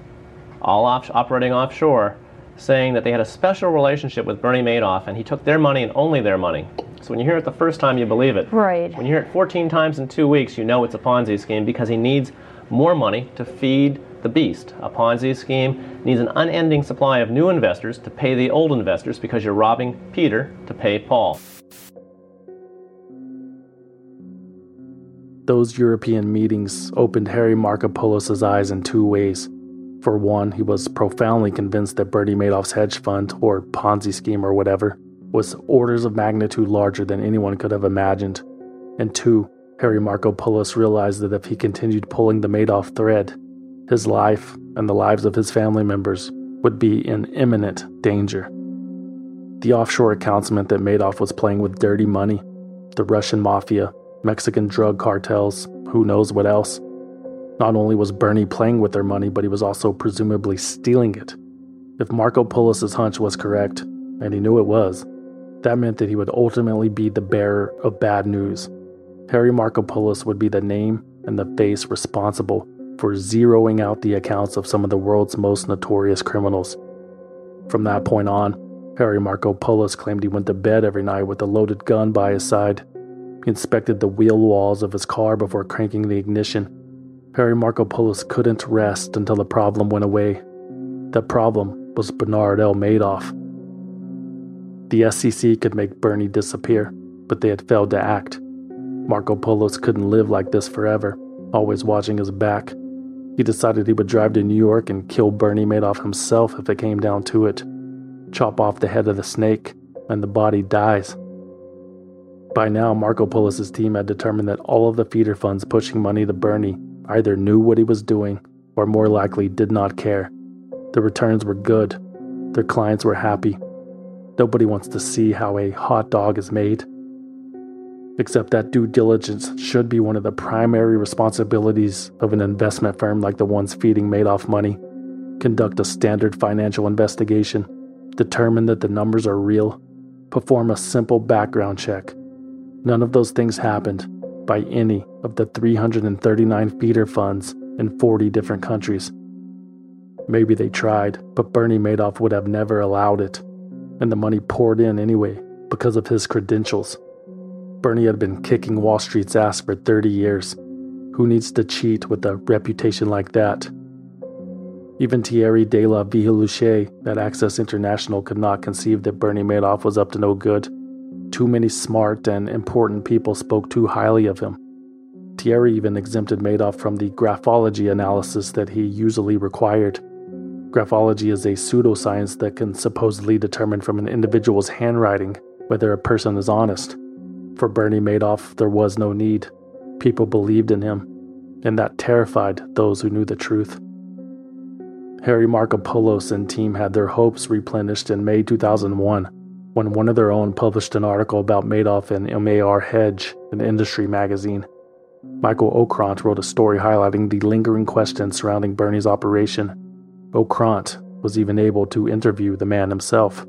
all off- operating offshore, saying that they had a special relationship with Bernie Madoff, and he took their money and only their money. So when you hear it the first time, you believe it. Right. When you hear it fourteen times in two weeks, you know it's a Ponzi scheme, because he needs more money to feed the beast. A Ponzi scheme needs an unending supply of new investors to pay the old investors, because you're robbing Peter to pay Paul. Those European meetings opened Harry Markopolos' eyes in two ways. For one, he was profoundly convinced that Bernie Madoff's hedge fund, or Ponzi scheme or whatever, was orders of magnitude larger than anyone could have imagined. And two, Harry Markopolos realized that if he continued pulling the Madoff thread, his life and the lives of his family members would be in imminent danger. The offshore accounts meant that Madoff was playing with dirty money, the Russian mafia, Mexican drug cartels, who knows what else. Not only was Bernie playing with their money, but he was also presumably stealing it. If Markopolos' hunch was correct, and he knew it was, that meant that he would ultimately be the bearer of bad news. Harry Markopolos would be the name and the face responsible for zeroing out the accounts of some of the world's most notorious criminals. From that point on, Harry Markopolos claimed he went to bed every night with a loaded gun by his side. He inspected the wheel walls of his car before cranking the ignition. Harry Markopolos couldn't rest until the problem went away. That problem was Bernard L. Madoff. The S E C could make Bernie disappear, but they had failed to act. Markopolos couldn't live like this forever, always watching his back. He decided he would drive to New York and kill Bernie Madoff himself if it came down to it. Chop off the head of the snake, and the body dies. By now, Markopolos' team had determined that all of the feeder funds pushing money to Bernie either knew what he was doing, or more likely did not care. The returns were good. Their clients were happy. Nobody wants to see how a hot dog is made. Except that due diligence should be one of the primary responsibilities of an investment firm like the ones feeding Madoff money. Conduct a standard financial investigation. Determine that the numbers are real. Perform a simple background check. None of those things happened by any of the three hundred thirty-nine feeder funds in forty different countries. Maybe they tried, but Bernie Madoff would have never allowed it, and the money poured in anyway because of his credentials. Bernie had been kicking Wall Street's ass for thirty years. Who needs to cheat with a reputation like that? Even Thierry de la Villehuchet at Access International could not conceive that Bernie Madoff was up to no good. Too many smart and important people spoke too highly of him. Thierry even exempted Madoff from the graphology analysis that he usually required. Graphology is a pseudoscience that can supposedly determine from an individual's handwriting whether a person is honest. For Bernie Madoff, there was no need. People believed in him, and that terrified those who knew the truth. Harry Markopolos and team had their hopes replenished in May two thousand one. When one of their own published an article about Madoff in M A R Hedge, an industry magazine. Michael Okrant wrote a story highlighting the lingering questions surrounding Bernie's operation. Okrant was even able to interview the man himself.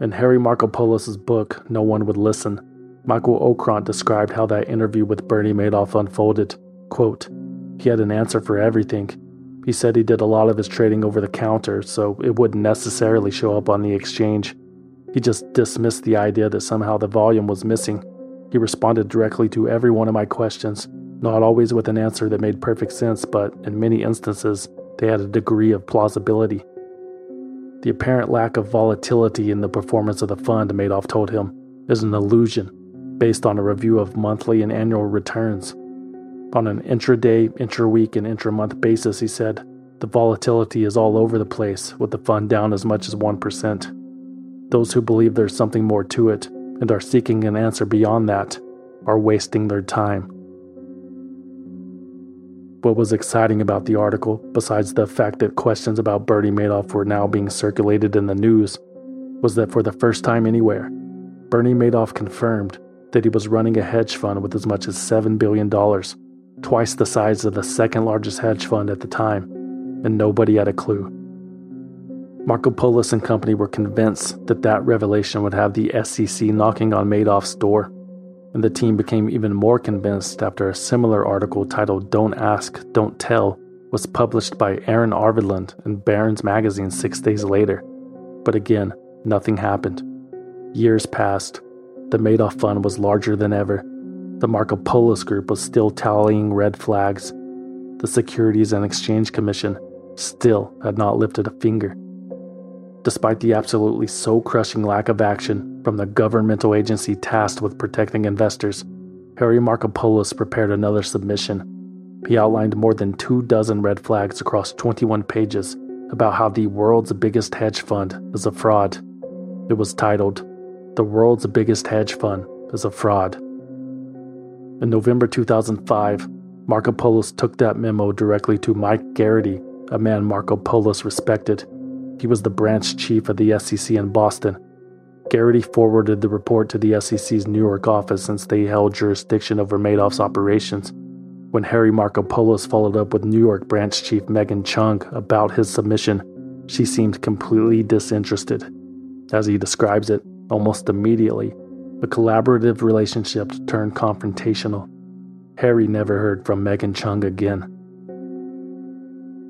In Harry Markopolos' book, No One Would Listen, Michael Okrant described how that interview with Bernie Madoff unfolded. Quote, "He had an answer for everything. He said he did a lot of his trading over the counter, so it wouldn't necessarily show up on the exchange. He just dismissed the idea that somehow the volume was missing. He responded directly to every one of my questions, not always with an answer that made perfect sense, but in many instances, they had a degree of plausibility." The apparent lack of volatility in the performance of the fund, Madoff told him, is an illusion based on a review of monthly and annual returns. On an intraday, intraweek, and intramonth basis, he said, the volatility is all over the place, with the fund down as much as one percent. Those who believe there's something more to it and are seeking an answer beyond that are wasting their time. What was exciting about the article, besides the fact that questions about Bernie Madoff were now being circulated in the news, was that for the first time anywhere, Bernie Madoff confirmed that he was running a hedge fund with as much as seven billion dollars, twice the size of the second largest hedge fund at the time, and nobody had a clue. Markopolos and company were convinced that that revelation would have the S E C knocking on Madoff's door, and the team became even more convinced after a similar article titled Don't Ask, Don't Tell was published by Aaron Arvidland in Barron's magazine six days later. But again, nothing happened. Years passed. The Madoff fund was larger than ever. The Markopolos Group was still tallying red flags. The Securities and Exchange Commission still had not lifted a finger. Despite the absolutely soul-crushing lack of action from the governmental agency tasked with protecting investors, Harry Markopolos prepared another submission. He outlined more than two dozen red flags across twenty-one pages about how the world's biggest hedge fund is a fraud. It was titled, The World's Biggest Hedge Fund is a Fraud. In November two thousand five, Markopolos took that memo directly to Mike Garrity, a man Markopolos respected. He was the branch chief of the S E C in Boston. Garrity forwarded the report to the S E C's New York office since they held jurisdiction over Madoff's operations. When Harry Markopolos followed up with New York branch chief Megan Cheung about his submission, she seemed completely disinterested. As he describes it, almost immediately, the collaborative relationship turned confrontational. Harry never heard from Megan Cheung again.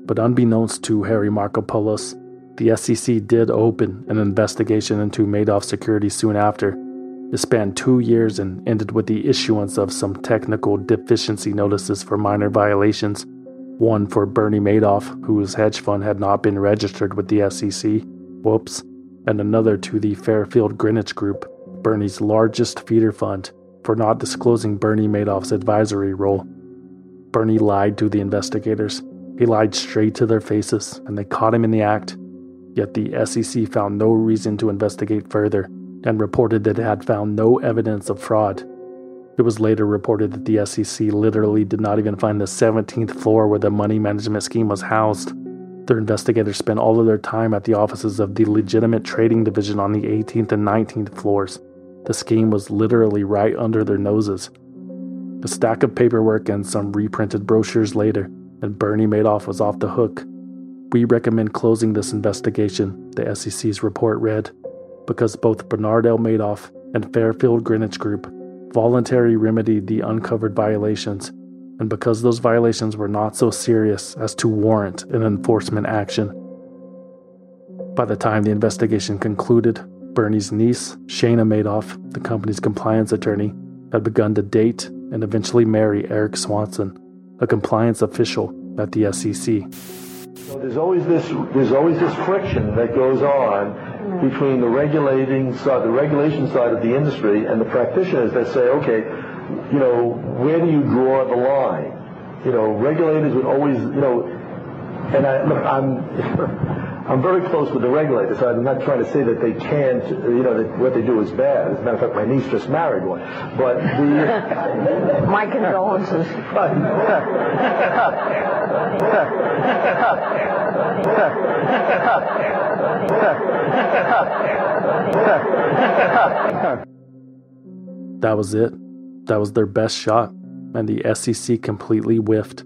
But unbeknownst to Harry Markopolos, the S E C did open an investigation into Madoff securities soon after. It spanned two years and ended with the issuance of some technical deficiency notices for minor violations, one for Bernie Madoff, whose hedge fund had not been registered with the S E C, whoops, and another to the Fairfield Greenwich Group, Bernie's largest feeder fund, for not disclosing Bernie Madoff's advisory role. Bernie lied to the investigators. He lied straight to their faces, and they caught him in the act. Yet the S E C found no reason to investigate further and reported that it had found no evidence of fraud. It was later reported that the S E C literally did not even find the seventeenth floor where the money management scheme was housed. Their investigators spent all of their time at the offices of the legitimate trading division on the eighteenth and nineteenth floors. The scheme was literally right under their noses. A stack of paperwork and some reprinted brochures later, and Bernie Madoff was off the hook. We recommend closing this investigation, the S E C's report read, because both Bernard L. Madoff and Fairfield Greenwich Group voluntarily remedied the uncovered violations, and because those violations were not so serious as to warrant an enforcement action. By the time the investigation concluded, Bernie's niece, Shayna Madoff, the company's compliance attorney, had begun to date and eventually marry Eric Swanson, a compliance official at the S E C. So there's always this there's always this friction that goes on between the regulating side, the regulation side of the industry, and the practitioners that say, okay, you know, where do you draw the line? You know, regulators would always, you know, and I look, I'm I'm very close with the regulators. So I'm not trying to say that they can't, you know, that what they do is bad. As a matter of fact, my niece just married one. But the my condolences. That was it. That was their best shot, and the S E C completely whiffed.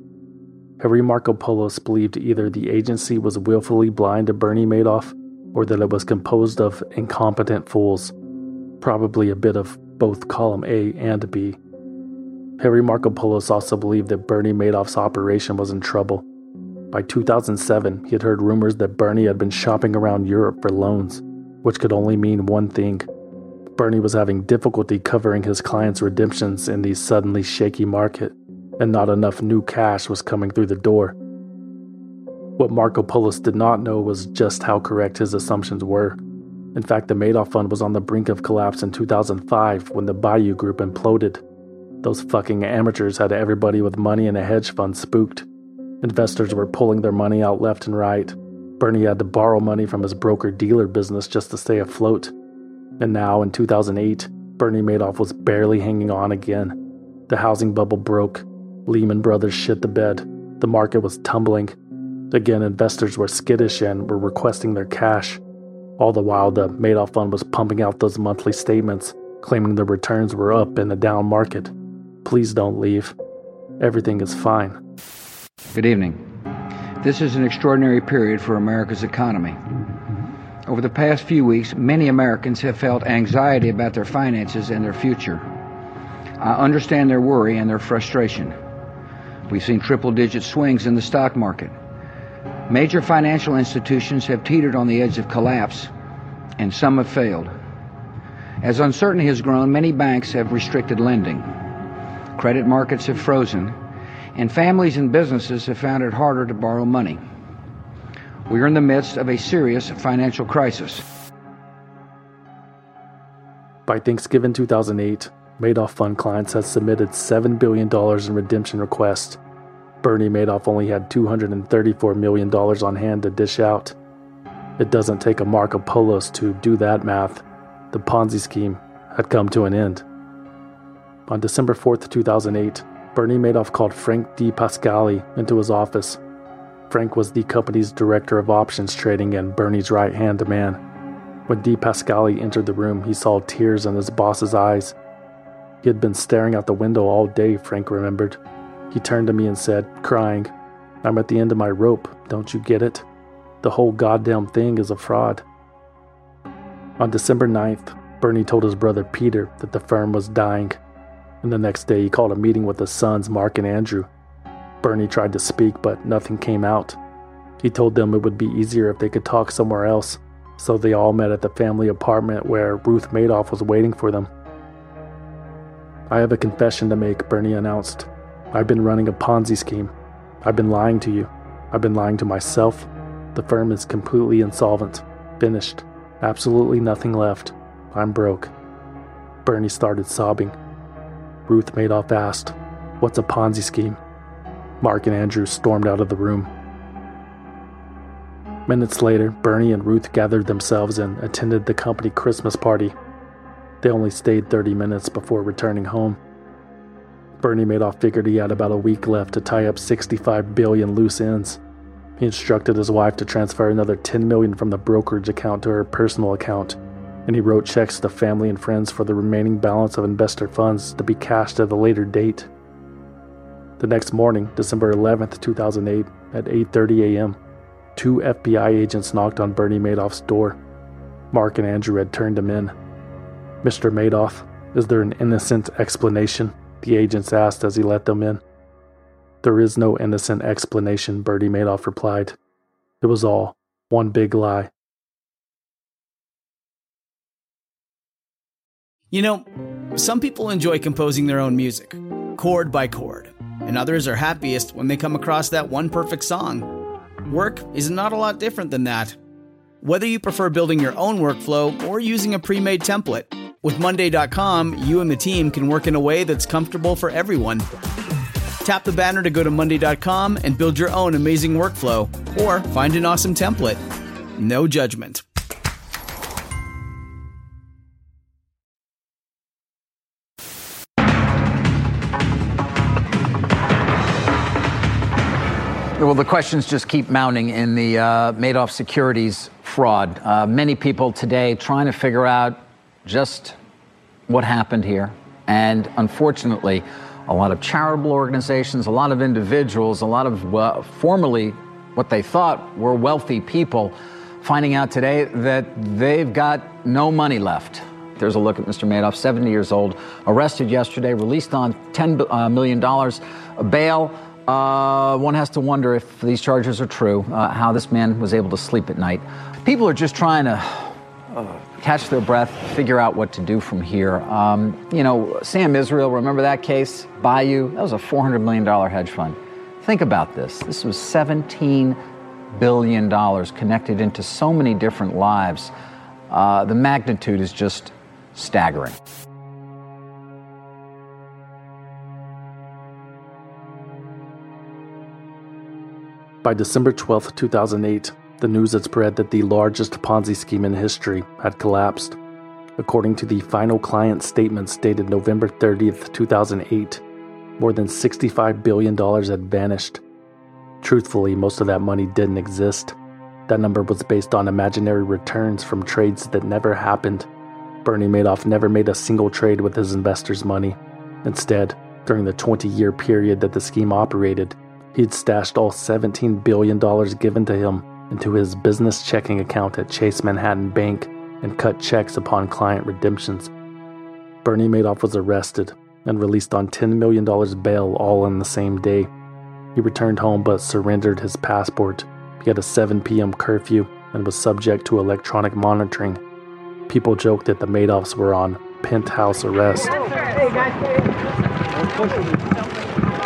Harry Markopolos believed either the agency was willfully blind to Bernie Madoff, or that it was composed of incompetent fools, probably a bit of both column A and B. Harry Markopolos also believed that Bernie Madoff's operation was in trouble. By two thousand seven, he had heard rumors that Bernie had been shopping around Europe for loans, which could only mean one thing. Bernie was having difficulty covering his clients' redemptions in the suddenly shaky market, and not enough new cash was coming through the door. What Markopolos did not know was just how correct his assumptions were. In fact, the Madoff Fund was on the brink of collapse in two thousand five when the Bayou Group imploded. Those fucking amateurs had everybody with money in a hedge fund spooked. Investors were pulling their money out left and right. Bernie had to borrow money from his broker-dealer business just to stay afloat. And now, in two thousand eight, Bernie Madoff was barely hanging on again. The housing bubble broke. Lehman Brothers shit the bed. The market was tumbling. Again, investors were skittish and were requesting their cash. All the while, the Madoff Fund was pumping out those monthly statements, claiming the returns were up in a down market. Please don't leave. Everything is fine. Good evening. This is an extraordinary period for America's economy. Over the past few weeks, many Americans have felt anxiety about their finances and their future. I understand their worry and their frustration. We've seen triple-digit swings in the stock market. Major financial institutions have teetered on the edge of collapse, and some have failed. As uncertainty has grown, many banks have restricted lending. Credit markets have frozen, and families and businesses have found it harder to borrow money. We are in the midst of a serious financial crisis. By Thanksgiving two thousand eight, Madoff Fund clients had submitted seven billion dollars in redemption requests. Bernie Madoff only had two hundred thirty-four million dollars on hand to dish out. It doesn't take a Markopolos to do that math. The Ponzi scheme had come to an end. On December fourth, two thousand eight, Bernie Madoff called Frank DiPascali into his office. Frank was the company's director of options trading and Bernie's right-hand man. When DiPascali entered the room, he saw tears in his boss's eyes. He had been staring out the window all day, Frank remembered. He turned to me and said, crying, "I'm at the end of my rope, don't you get it? The whole goddamn thing is a fraud." On December ninth, Bernie told his brother Peter that the firm was dying. And the next day he called a meeting with his sons, Mark and Andrew. Bernie tried to speak, but nothing came out. He told them it would be easier if they could talk somewhere else, so they all met at the family apartment where Ruth Madoff was waiting for them. "I have a confession to make," Bernie announced. "I've been running a Ponzi scheme. I've been lying to you. I've been lying to myself. The firm is completely insolvent. Finished. Absolutely nothing left. I'm broke." Bernie started sobbing. Ruth Madoff asked, "What's a Ponzi scheme?" Mark and Andrew stormed out of the room. Minutes later, Bernie and Ruth gathered themselves and attended the company Christmas party. They only stayed thirty minutes before returning home. Bernie Madoff figured he had about a week left to tie up sixty-five billion loose ends. He instructed his wife to transfer another ten million from the brokerage account to her personal account, and he wrote checks to family and friends for the remaining balance of investor funds to be cashed at a later date. The next morning, December eleventh, two thousand eight, at eight thirty a.m., two F B I agents knocked on Bernie Madoff's door. Mark and Andrew had turned him in. "Mister Madoff, is there an innocent explanation?" the agents asked as he let them in. "There is no innocent explanation," Bernie Madoff replied. "It was all one big lie." You know, some people enjoy composing their own music, chord by chord, and others are happiest when they come across that one perfect song. Work is not a lot different than that. Whether you prefer building your own workflow or using a pre-made template, with Monday dot com, you and the team can work in a way that's comfortable for everyone. Tap the banner to go to Monday dot com and build your own amazing workflow, or find an awesome template. No judgment. Well, the questions just keep mounting in the uh, Madoff Securities fraud. Uh, many people today trying to figure out just what happened here. And unfortunately, a lot of charitable organizations, a lot of individuals, a lot of uh, formerly what they thought were wealthy people finding out today that they've got no money left. There's a look at Mister Madoff, seventy years old, arrested yesterday, released on ten million dollars bail. Uh, one has to wonder if these charges are true, uh, how this man was able to sleep at night. People are just trying to uh, catch their breath, figure out what to do from here. Um, you know, Sam Israel, remember that case? Bayou, that was a four hundred million dollars hedge fund. Think about this. This was seventeen billion dollars connected into so many different lives. Uh, the magnitude is just staggering. By December twelfth, two thousand eight, the news had spread that the largest Ponzi scheme in history had collapsed. According to the final client statements dated November thirtieth, two thousand eight, more than sixty-five billion dollars had vanished. Truthfully, most of that money didn't exist. That number was based on imaginary returns from trades that never happened. Bernie Madoff never made a single trade with his investors' money. Instead, during the twenty-year period that the scheme operated, he'd stashed all seventeen billion dollars given to him into his business checking account at Chase Manhattan Bank and cut checks upon client redemptions. Bernie Madoff was arrested and released on ten million dollars bail all on the same day. He returned home but surrendered his passport. He had a seven p.m. curfew and was subject to electronic monitoring. People joked that the Madoffs were on penthouse arrest. Hey, guys. Sir,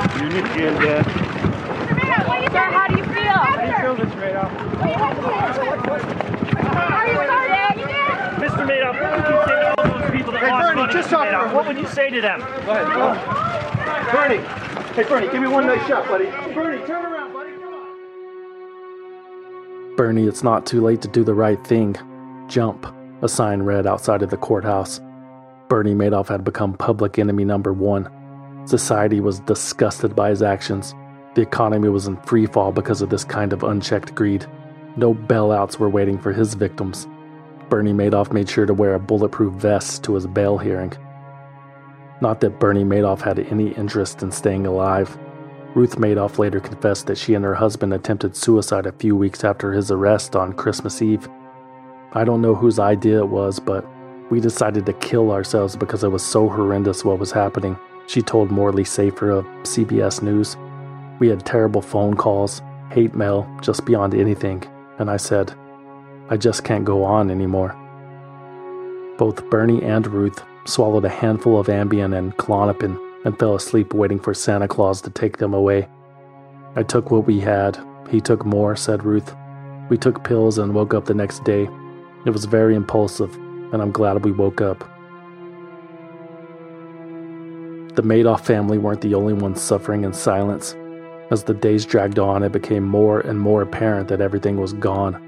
how do you feel? Yes, sir. You feel this right off. Are you sorry that you did? Mister Madoff, what would you say to all those people that hey, lost Bernie, money, just Mister Madoff? What would you say to them? Go ahead. Go ahead. Bernie. Hey, Bernie, give me one nice shot, buddy. Bernie, turn around, buddy. Come on. Bernie, it's not too late to do the right thing. Jump, a sign read outside of the courthouse. Bernie Madoff had become public enemy number one. Society was disgusted by his actions. The economy was in free fall because of this kind of unchecked greed. No bailouts were waiting for his victims. Bernie Madoff made sure to wear a bulletproof vest to his bail hearing. Not that Bernie Madoff had any interest in staying alive. Ruth Madoff later confessed that she and her husband attempted suicide a few weeks after his arrest on Christmas Eve. I don't know whose idea it was, but we decided to kill ourselves because it was so horrendous what was happening, she told Morley Safer of C B S News. We had terrible phone calls, hate mail, just beyond anything, and I said, I just can't go on anymore. Both Bernie and Ruth swallowed a handful of Ambien and Klonopin and fell asleep waiting for Santa Claus to take them away. I took what we had, he took more, said Ruth. We took pills and woke up the next day. It was very impulsive, and I'm glad we woke up. The Madoff family weren't the only ones suffering in silence. As the days dragged on, it became more and more apparent that everything was gone.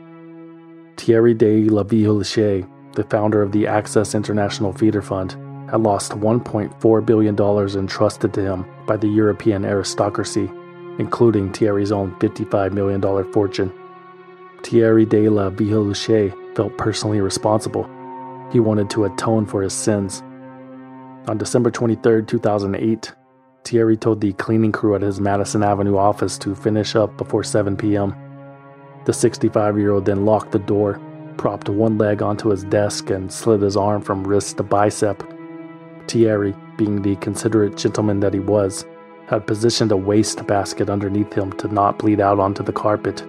Thierry de la Villehuchet, the founder of the Access International Feeder Fund, had lost one point four billion dollars entrusted to him by the European aristocracy, including Thierry's own fifty-five million dollars fortune. Thierry de la Villehuchet felt personally responsible. He wanted to atone for his sins. On December twenty-third, two thousand eight, Thierry told the cleaning crew at his Madison Avenue office to finish up before seven p.m. The sixty-five-year-old then locked the door, propped one leg onto his desk, and slid his arm from wrist to bicep. Thierry, being the considerate gentleman that he was, had positioned a wastebasket underneath him to not bleed out onto the carpet.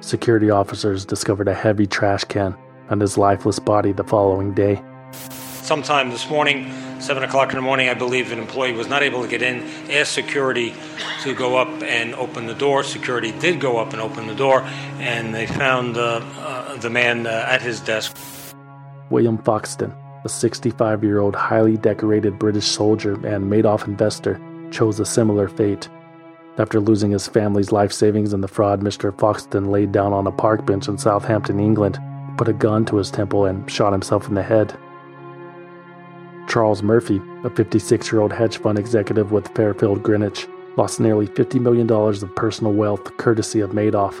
Security officers discovered a heavy trash can and his lifeless body the following day. Sometime this morning, seven o'clock in the morning, I believe an employee was not able to get in, asked security to go up and open the door. Security did go up and open the door, and they found uh, uh, the man uh, at his desk. William Foxton, a sixty-five-year-old highly decorated British soldier and Madoff investor, chose a similar fate. After losing his family's life savings in the fraud, Mister Foxton laid down on a park bench in Southampton, England, put a gun to his temple, and shot himself in the head. Charles Murphy, a fifty-six-year-old hedge fund executive with Fairfield Greenwich, lost nearly fifty million dollars of personal wealth courtesy of Madoff.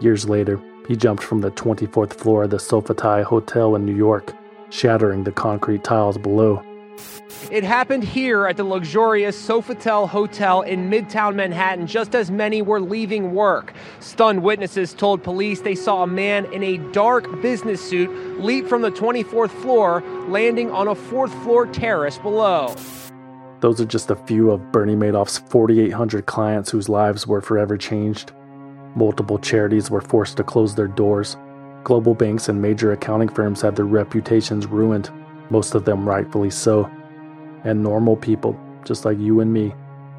Years later, he jumped from the twenty-fourth floor of the Sofitel Hotel in New York, shattering the concrete tiles below. It happened here at the luxurious Sofitel Hotel in Midtown Manhattan just as many were leaving work. Stunned witnesses told police they saw a man in a dark business suit leap from the twenty-fourth floor, landing on a fourth floor terrace below. Those are just a few of Bernie Madoff's four thousand eight hundred clients whose lives were forever changed. Multiple charities were forced to close their doors. Global banks and major accounting firms had their reputations ruined, most of them rightfully so. And normal people, just like you and me,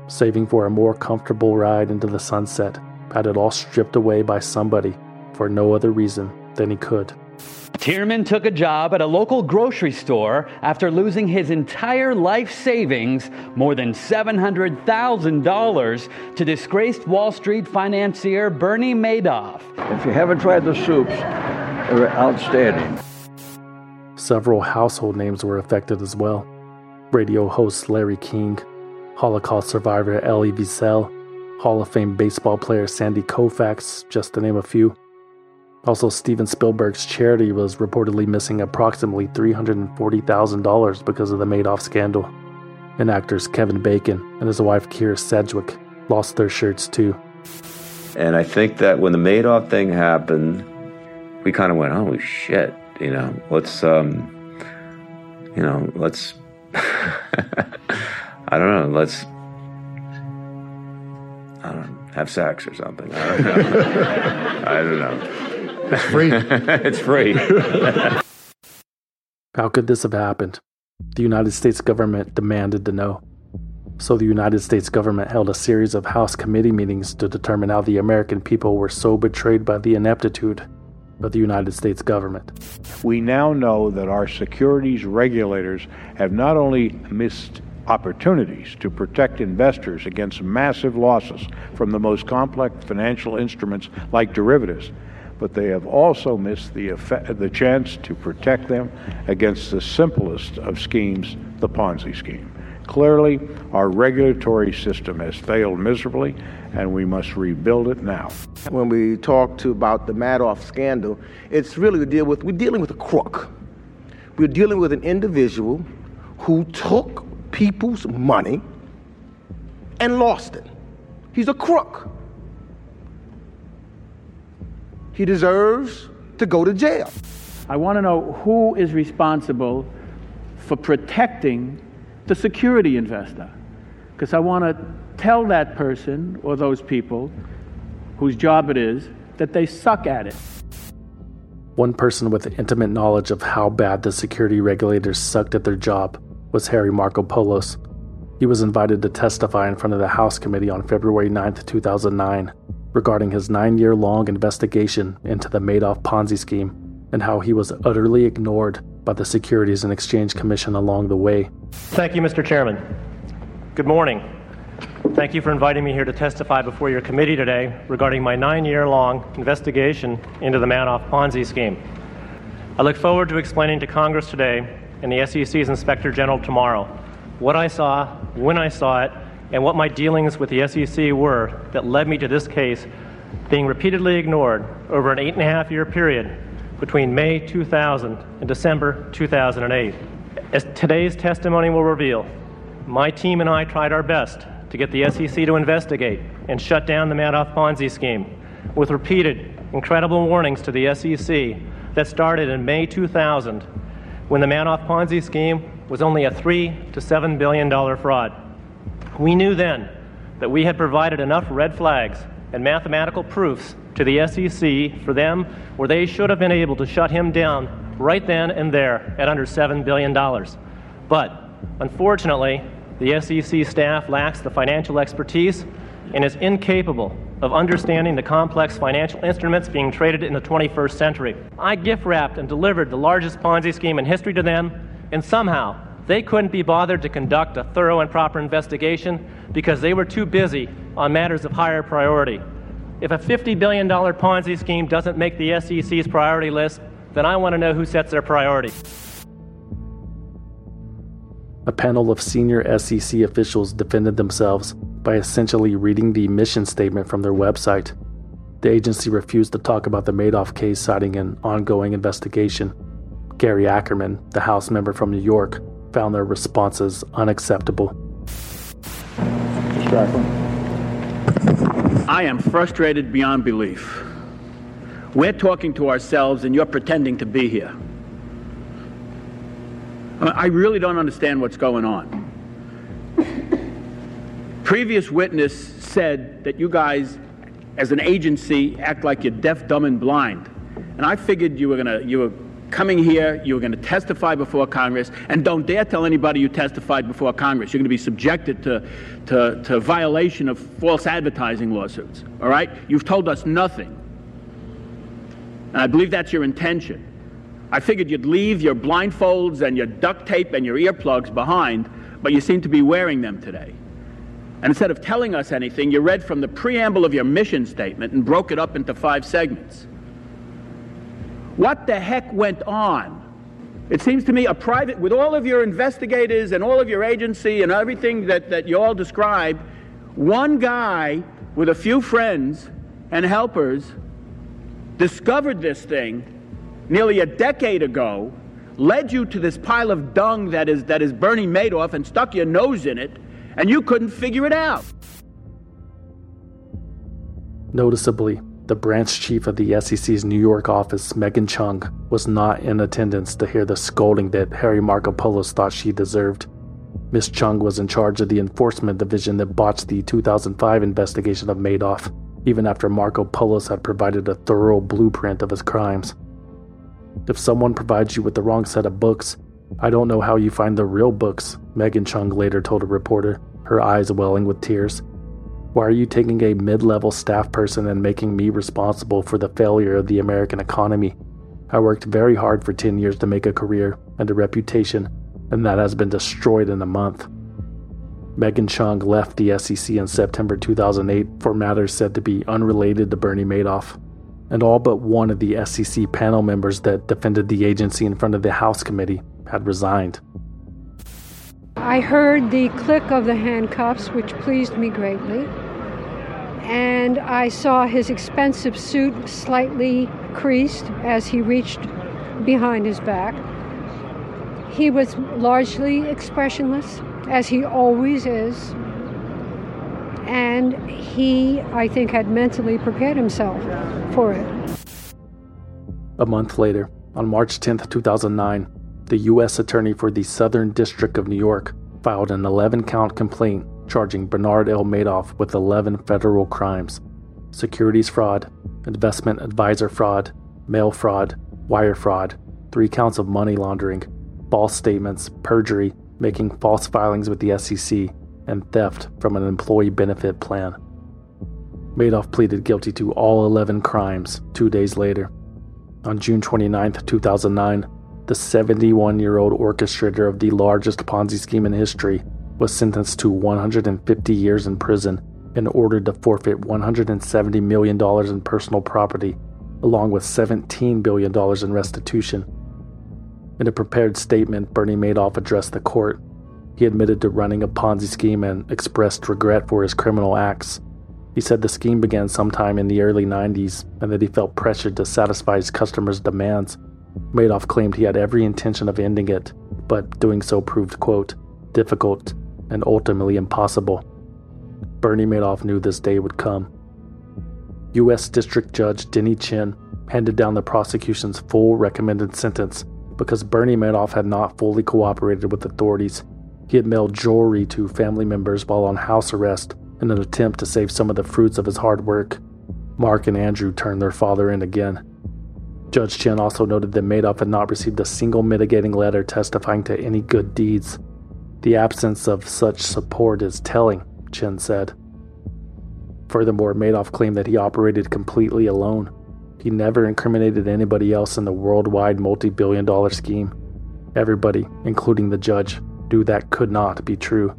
saving for a more comfortable ride into the sunset, had it all stripped away by somebody for no other reason than he could. Tierman took a job at a local grocery store after losing his entire life savings, more than seven hundred thousand dollars, to disgraced Wall Street financier Bernie Madoff. If you haven't tried the soups, they're outstanding. Several household names were affected as well. Radio host Larry King, Holocaust survivor Elie Wiesel, Hall of Fame baseball player Sandy Koufax, just to name a few. Also, Steven Spielberg's charity was reportedly missing approximately three hundred forty thousand dollars because of the Madoff scandal. And actors Kevin Bacon and his wife Kira Sedgwick lost their shirts too. And I think that when the Madoff thing happened, we kind of went, "Holy shit!" You know, let's, um, you know, let's. I don't know. Let's. I don't know, have sex or something. I don't know. I don't know. It's free. It's free. How could this have happened? The United States government demanded to know. So the United States government held a series of House committee meetings to determine how the American people were so betrayed by the ineptitude of the United States government. We now know that our securities regulators have not only missed opportunities to protect investors against massive losses from the most complex financial instruments like derivatives, but they have also missed the effect, the chance to protect them against the simplest of schemes, the Ponzi scheme. Clearly, our regulatory system has failed miserably, and we must rebuild it now. When we talk to about the Madoff scandal, it's really to deal with, we're dealing with a crook. We're dealing with an individual who took people's money and lost it. He's a crook. He deserves to go to jail. I want to know who is responsible for protecting the security investor, because I want to tell that person or those people whose job it is that they suck at it. One person with intimate knowledge of how bad the security regulators sucked at their job was Harry Markopolos. He was invited to testify in front of the House committee on February ninth, two thousand nine. Regarding his nine-year-long investigation into the Madoff Ponzi scheme and how he was utterly ignored by the Securities and Exchange Commission along the way. Thank you, Mister Chairman. Good morning. Thank you for inviting me here to testify before your committee today regarding my nine-year-long investigation into the Madoff Ponzi scheme. I look forward to explaining to Congress today and the S E C's Inspector General tomorrow what I saw, when I saw it, and what my dealings with the S E C were that led me to this case being repeatedly ignored over an eight and a half year period between May two thousand and December two thousand eight. As today's testimony will reveal, my team and I tried our best to get the S E C to investigate and shut down the Madoff Ponzi scheme with repeated, incredible warnings to the S E C that started in May two thousand when the Madoff Ponzi scheme was only a three to seven billion dollar fraud. We knew then that we had provided enough red flags and mathematical proofs to the S E C for them where they should have been able to shut him down right then and there at under seven billion dollars. But unfortunately, the S E C staff lacks the financial expertise and is incapable of understanding the complex financial instruments being traded in the twenty-first century. I gift-wrapped and delivered the largest Ponzi scheme in history to them, and somehow they couldn't be bothered to conduct a thorough and proper investigation because they were too busy on matters of higher priority. If a fifty billion dollars Ponzi scheme doesn't make the S E C's priority list, then I want to know who sets their priority. A panel of senior S E C officials defended themselves by essentially reading the mission statement from their website. The agency refused to talk about the Madoff case, citing an ongoing investigation. Gary Ackerman, the House member from New York, found their responses unacceptable. Mister Strickland. I am frustrated beyond belief. We're talking to ourselves and you're pretending to be here. I really don't understand what's going on. Previous witness said that you guys, as an agency, act like you're deaf, dumb, and blind. And I figured you were gonna, you were coming here, you were gonna testify before Congress, and don't dare tell anybody you testified before Congress. You're gonna be subjected to, to, to violation of false advertising lawsuits, all right? You've told us nothing. And I believe that's your intention. I figured you'd leave your blindfolds and your duct tape and your earplugs behind, but you seem to be wearing them today. And instead of telling us anything, you read from the preamble of your mission statement and broke it up into five segments. What the heck went on? It seems to me a private, with all of your investigators and all of your agency and everything that, that you all described, one guy with a few friends and helpers discovered this thing nearly a decade ago, led you to this pile of dung that is, that is Bernie Madoff and stuck your nose in it, and you couldn't figure it out. Noticeably, the branch chief of the S E C's New York office, Megan Cheung, was not in attendance to hear the scolding that Harry Markopolos thought she deserved. Miz Cheung was in charge of the enforcement division that botched the two thousand five investigation of Madoff, even after Markopolos had provided a thorough blueprint of his crimes. If someone provides you with the wrong set of books, I don't know how you find the real books, Megan Cheung later told a reporter, her eyes welling with tears. Why are you taking a mid-level staff person and making me responsible for the failure of the American economy? I worked very hard for ten years to make a career and a reputation, and that has been destroyed in a month. Megan Cheung left the S E C in September two thousand eight for matters said to be unrelated to Bernie Madoff. And all but one of the S E C panel members that defended the agency in front of the House committee had resigned. I heard the click of the handcuffs, which pleased me greatly, and I saw his expensive suit slightly creased as he reached behind his back. He was largely expressionless, as he always is, and he, I think, had mentally prepared himself for it. A month later, on March tenth, two thousand nine, the U S Attorney for the Southern District of New York filed an eleven-count complaint charging Bernard L. Madoff with eleven federal crimes: securities fraud, investment advisor fraud, mail fraud, wire fraud, three counts of money laundering, false statements, perjury, making false filings with the S E C, and theft from an employee benefit plan. Madoff pleaded guilty to all eleven crimes two days later. On June twenty-ninth, two thousand nine, the seventy-one-year-old orchestrator of the largest Ponzi scheme in history was sentenced to one hundred fifty years in prison and ordered to forfeit one hundred seventy million dollars in personal property, along with seventeen billion dollars in restitution. In a prepared statement, Bernie Madoff addressed the court. He admitted to running a Ponzi scheme and expressed regret for his criminal acts. He said the scheme began sometime in the early nineties and that he felt pressured to satisfy his customers' demands. Madoff claimed he had every intention of ending it, but doing so proved, quote, difficult and ultimately impossible. Bernie Madoff knew this day would come. U S District Judge Denny Chin handed down the prosecution's full recommended sentence because Bernie Madoff had not fully cooperated with authorities. He had mailed jewelry to family members while on house arrest in an attempt to save some of the fruits of his hard work. Mark and Andrew turned their father in again. Judge Chin also noted that Madoff had not received a single mitigating letter testifying to any good deeds. The absence of such support is telling, Chin said. Furthermore, Madoff claimed that he operated completely alone. He never incriminated anybody else in the worldwide multi-billion dollar scheme. Everybody, including the judge, knew that could not be true.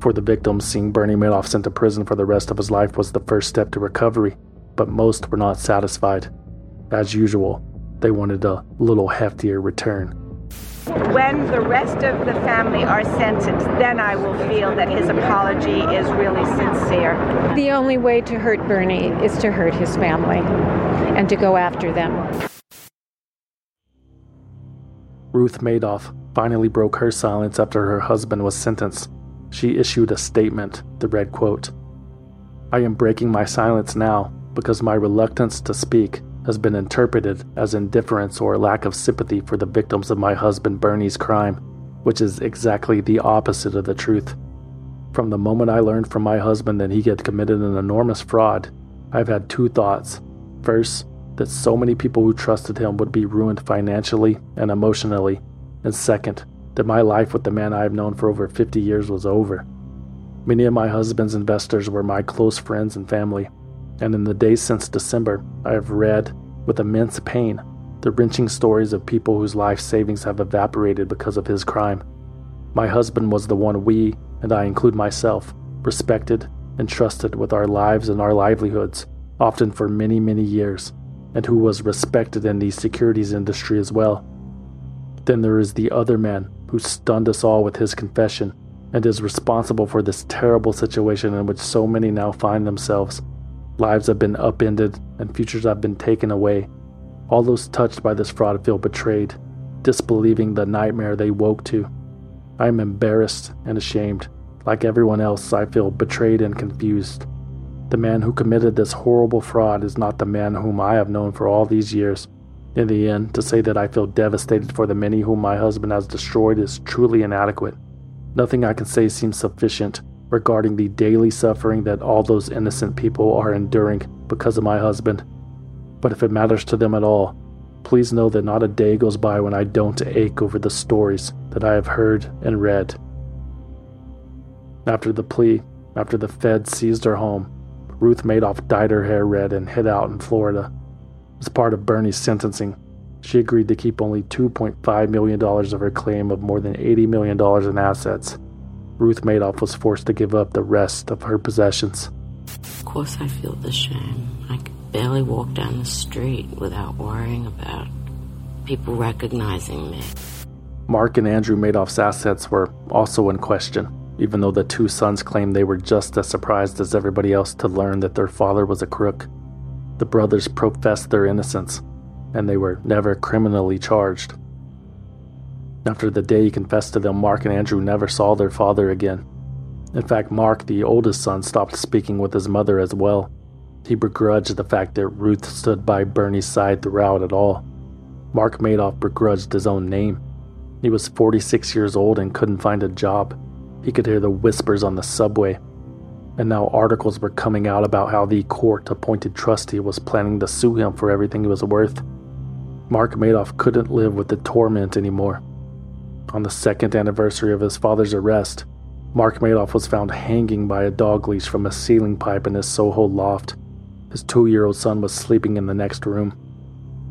For the victims, seeing Bernie Madoff sent to prison for the rest of his life was the first step to recovery, but most were not satisfied. As usual, they wanted a little heftier return. When the rest of the family are sentenced, then I will feel that his apology is really sincere. The only way to hurt Bernie is to hurt his family and to go after them. Ruth Madoff finally broke her silence after her husband was sentenced. She issued a statement that read, quote, "I am breaking my silence now because my reluctance to speak has been interpreted as indifference or lack of sympathy for the victims of my husband Bernie's crime, which is exactly the opposite of the truth. From the moment I learned from my husband that he had committed an enormous fraud, I've had two thoughts. First, that so many people who trusted him would be ruined financially and emotionally, and second, that my life with the man I have known for over fifty years was over. Many of my husband's investors were my close friends and family, and in the days since December, I have read, with immense pain, the wrenching stories of people whose life savings have evaporated because of his crime. My husband was the one we, and I include myself, respected and trusted with our lives and our livelihoods, often for many, many years, and who was respected in the securities industry as well. Then there is the other man who stunned us all with his confession and is responsible for this terrible situation in which so many now find themselves. Lives have been upended and futures have been taken away. All those touched by this fraud feel betrayed, disbelieving the nightmare they woke to. I am embarrassed and ashamed. Like everyone else, I feel betrayed and confused. The man who committed this horrible fraud is not the man whom I have known for all these years. In the end, to say that I feel devastated for the many whom my husband has destroyed is truly inadequate. Nothing I can say seems sufficient regarding the daily suffering that all those innocent people are enduring because of my husband. But if it matters to them at all, please know that not a day goes by when I don't ache over the stories that I have heard and read." After the plea, after the feds seized her home, Ruth Madoff dyed her hair red and hid out in Florida. As part of Bernie's sentencing, she agreed to keep only two point five million dollars of her claim of more than eighty million dollars in assets. Ruth Madoff was forced to give up the rest of her possessions. "Of course I feel the shame. I could barely walk down the street without worrying about people recognizing me." Mark and Andrew Madoff's assets were also in question, even though the two sons claimed they were just as surprised as everybody else to learn that their father was a crook. The brothers professed their innocence, and they were never criminally charged. After the day he confessed to them, Mark and Andrew never saw their father again. In fact, Mark, the oldest son, stopped speaking with his mother as well. He begrudged the fact that Ruth stood by Bernie's side throughout it all. Mark Madoff begrudged his own name. He was forty-six years old and couldn't find a job. He could hear the whispers on the subway. And now articles were coming out about how the court-appointed trustee was planning to sue him for everything he was worth. Mark Madoff couldn't live with the torment anymore. On the second anniversary of his father's arrest, Mark Madoff was found hanging by a dog leash from a ceiling pipe in his Soho loft. His two-year-old son was sleeping in the next room.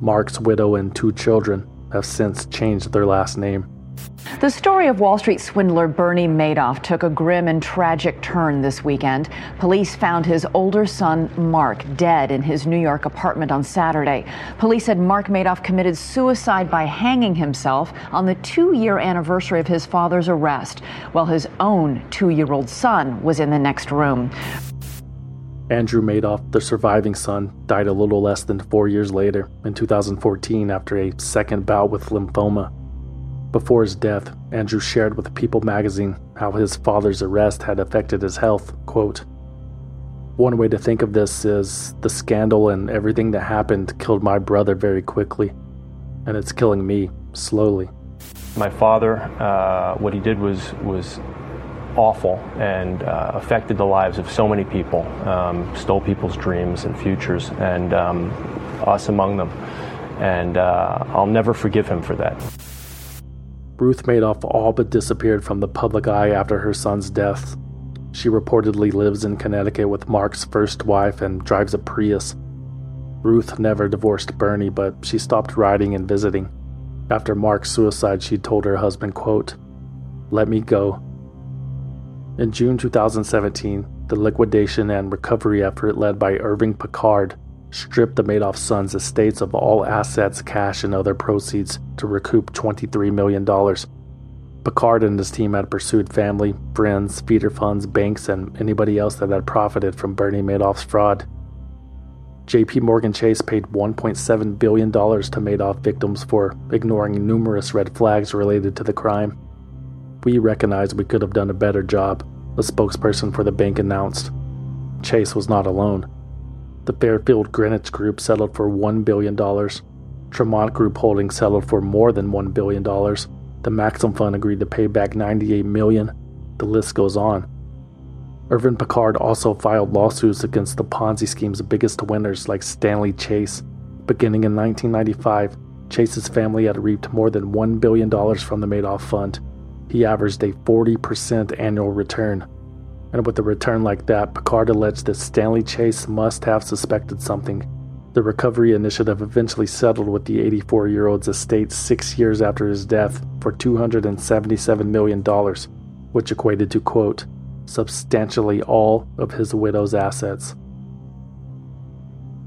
Mark's widow and two children have since changed their last name. The story of Wall Street swindler Bernie Madoff took a grim and tragic turn this weekend. Police found his older son, Mark, dead in his New York apartment on Saturday. Police said Mark Madoff committed suicide by hanging himself on the two-year anniversary of his father's arrest, while his own two-year-old son was in the next room. Andrew Madoff, the surviving son, died a little less than four years later, in two thousand fourteen, after a second bout with lymphoma. Before his death, Andrew shared with People magazine how his father's arrest had affected his health. Quote, "One way to think of this is the scandal and everything that happened killed my brother very quickly, and it's killing me slowly. My father, uh, what he did was was awful and uh, affected the lives of so many people, um, stole people's dreams and futures, and um, us among them. And uh, I'll never forgive him for that." Ruth Madoff all but disappeared from the public eye after her son's death. She reportedly lives in Connecticut with Mark's first wife and drives a Prius. Ruth never divorced Bernie, but she stopped writing and visiting. After Mark's suicide, she told her husband, quote, "Let me go." In June two thousand seventeen, the liquidation and recovery effort led by Irving Picard stripped the Madoff sons' estates of all assets, cash, and other proceeds to recoup twenty-three million dollars. Picard and his team had pursued family, friends, feeder funds, banks, and anybody else that had profited from Bernie Madoff's fraud. J P Morgan Chase paid one point seven billion dollars to Madoff victims for ignoring numerous red flags related to the crime. "We recognize we could have done a better job," a spokesperson for the bank announced. Chase was not alone. The Fairfield Greenwich Group settled for one billion dollars. Tremont Group Holdings settled for more than one billion dollars. The Maxim Fund agreed to pay back ninety-eight million dollars. The list goes on. Irving Picard also filed lawsuits against the Ponzi scheme's biggest winners like Stanley Chase. Beginning in nineteen ninety-five, Chase's family had reaped more than one billion dollars from the Madoff Fund. He averaged a forty percent annual return. And with a return like that, Picard alleged that Stanley Chase must have suspected something. The recovery initiative eventually settled with the eighty-four-year-old's estate six years after his death for two hundred seventy-seven million dollars, which equated to, quote, substantially all of his widow's assets.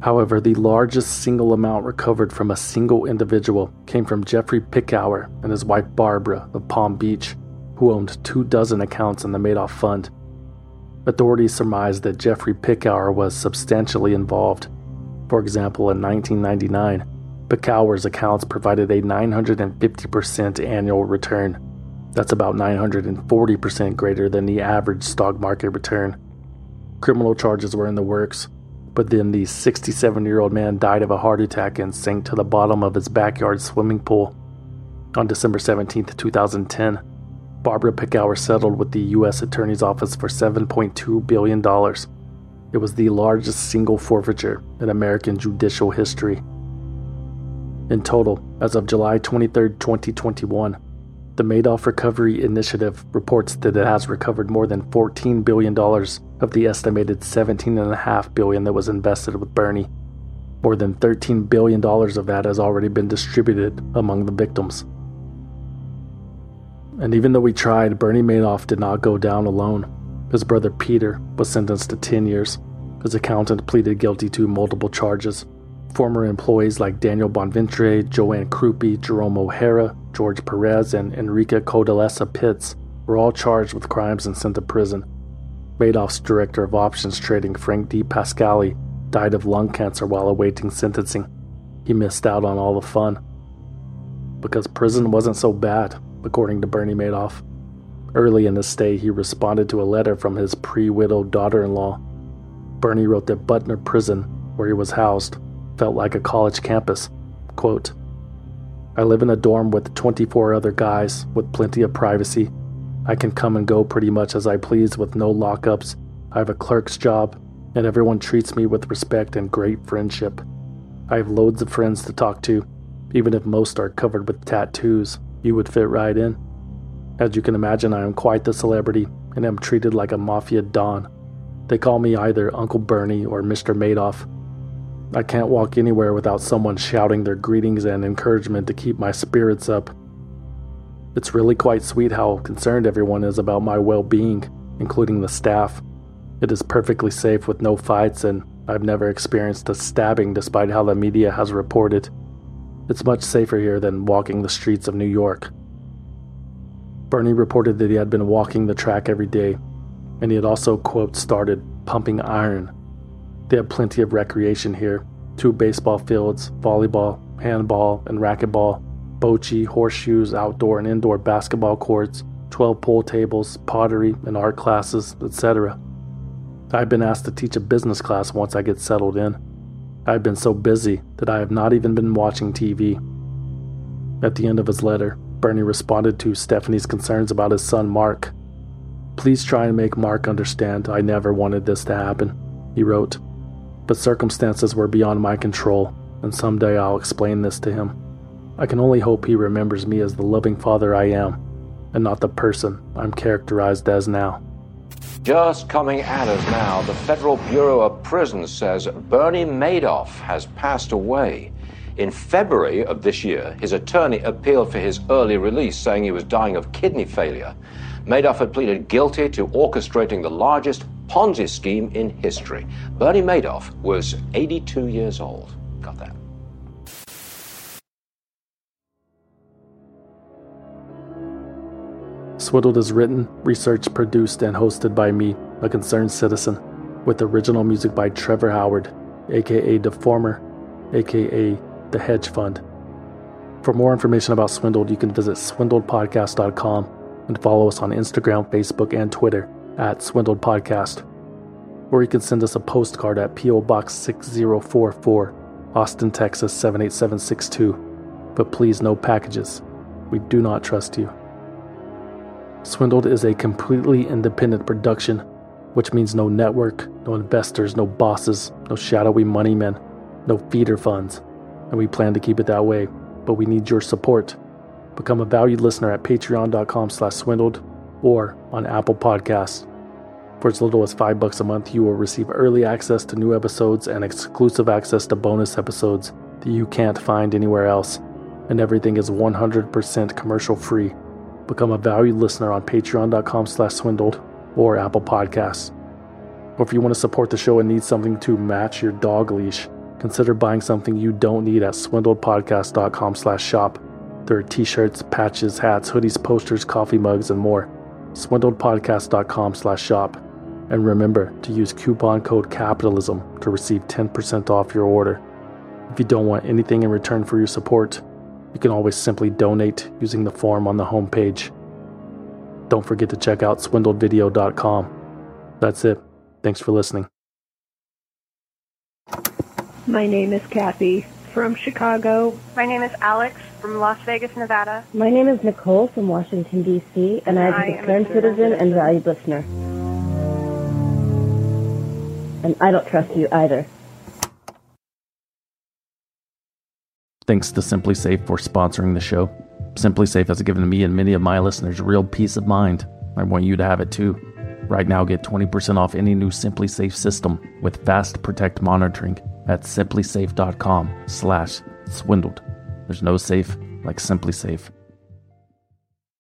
However, the largest single amount recovered from a single individual came from Jeffrey Picower and his wife Barbara of Palm Beach, who owned two dozen accounts in the Madoff Fund. Authorities surmised that Jeffrey Picower was substantially involved. For example, in nineteen ninety-nine, Picower's accounts provided a nine hundred fifty percent annual return. That's about nine hundred forty percent greater than the average stock market return. Criminal charges were in the works, but then the sixty-seven-year-old man died of a heart attack and sank to the bottom of his backyard swimming pool. On December seventeenth, two thousand ten, Barbara Picower settled with the U S Attorney's Office for seven point two billion dollars. It was the largest single forfeiture in American judicial history. In total, as of July twenty-third, twenty twenty-one, the Madoff Recovery Initiative reports that it has recovered more than fourteen billion dollars of the estimated seventeen point five billion dollars that was invested with Bernie. More than thirteen billion dollars of that has already been distributed among the victims. And even though we tried, Bernie Madoff did not go down alone. His brother Peter was sentenced to ten years. His accountant pleaded guilty to multiple charges. Former employees like Daniel Bonventre, Joanne Krupe, Jerome O'Hara, George Perez, and Enrica Codalesa Pitts were all charged with crimes and sent to prison. Madoff's director of options trading, Frank DiPascali, died of lung cancer while awaiting sentencing. He missed out on all the fun. Because prison wasn't so bad, according to Bernie Madoff. Early in his stay, he responded to a letter from his pre-widowed daughter-in-law. Bernie wrote that Butner Prison, where he was housed, felt like a college campus. Quote, "I live in a dorm with twenty-four other guys with plenty of privacy. I can come and go pretty much as I please with no lockups. I have a clerk's job, and everyone treats me with respect and great friendship. I have loads of friends to talk to, even if most are covered with tattoos. You would fit right in. As you can imagine, I am quite the celebrity and am treated like a mafia don. They call me either Uncle Bernie or Mister Madoff. I can't walk anywhere without someone shouting their greetings and encouragement to keep my spirits up. It's really quite sweet how concerned everyone is about my well-being, including the staff. It is perfectly safe with no fights, and I've never experienced a stabbing despite how the media has reported. It's much safer here than walking the streets of New York." Bernie reported that he had been walking the track every day, and he had also, quote, started pumping iron. "They have plenty of recreation here, two baseball fields, volleyball, handball, and racquetball, bocce, horseshoes, outdoor and indoor basketball courts, twelve pool tables, pottery and art classes, et cetera. I've been asked to teach a business class once I get settled in. I've been so busy that I have not even been watching T V." At the end of his letter, Bernie responded to Stephanie's concerns about his son Mark. "Please try and make Mark understand I never wanted this to happen," he wrote. "But circumstances were beyond my control, and someday I'll explain this to him. I can only hope he remembers me as the loving father I am, and not the person I'm characterized as now." Just coming at us now, the Federal Bureau of Prisons says Bernie Madoff has passed away. In February of this year, his attorney appealed for his early release, saying he was dying of kidney failure. Madoff had pleaded guilty to orchestrating the largest Ponzi scheme in history. Bernie Madoff was eighty-two years old. Got that. Swiddled is written, researched, produced, and hosted by me, a concerned citizen, with original music by Trevor Howard, aka the Farmer, aka the hedge fund. For more information about Swindled, you can visit swindled podcast dot com and follow us on Instagram, Facebook, and Twitter at swindled podcast. Or you can send us a postcard at P O Box six zero four four, Austin, Texas seven eight seven six two. But please, no packages. We do not trust you. Swindled is a completely independent production, which means no network, no investors, no bosses, no shadowy money men, no feeder funds, and we plan to keep it that way, but we need your support. Become a valued listener at patreon dot com slash swindled or on Apple Podcasts. For as little as five bucks a month, you will receive early access to new episodes and exclusive access to bonus episodes that you can't find anywhere else, and everything is one hundred percent commercial free. Become a valued listener on patreon dot com slash swindled or Apple Podcasts. Or if you want to support the show and need something to match your dog leash, consider buying something you don't need at swindled podcast dot com slash shop. There are t-shirts, patches, hats, hoodies, posters, coffee mugs, and more. swindled podcast dot com slash shop. And remember to use coupon code CAPITALISM to receive ten percent off your order. If you don't want anything in return for your support, you can always simply donate using the form on the homepage. Don't forget to check out swindled video dot com. That's it. Thanks for listening. My name is Kathy from Chicago. My name is Alex from Las Vegas, Nevada. My name is Nicole from Washington, D C, and I'm a concerned citizen and valued listener. And I don't trust you either. Thanks to Simply Safe for sponsoring the show. Simply Safe has given me and many of my listeners real peace of mind. I want you to have it too. Right now, get twenty percent off any new Simply Safe system with Fast Protect monitoring at simply safe dot com slash swindled. There's no safe like Simply Safe.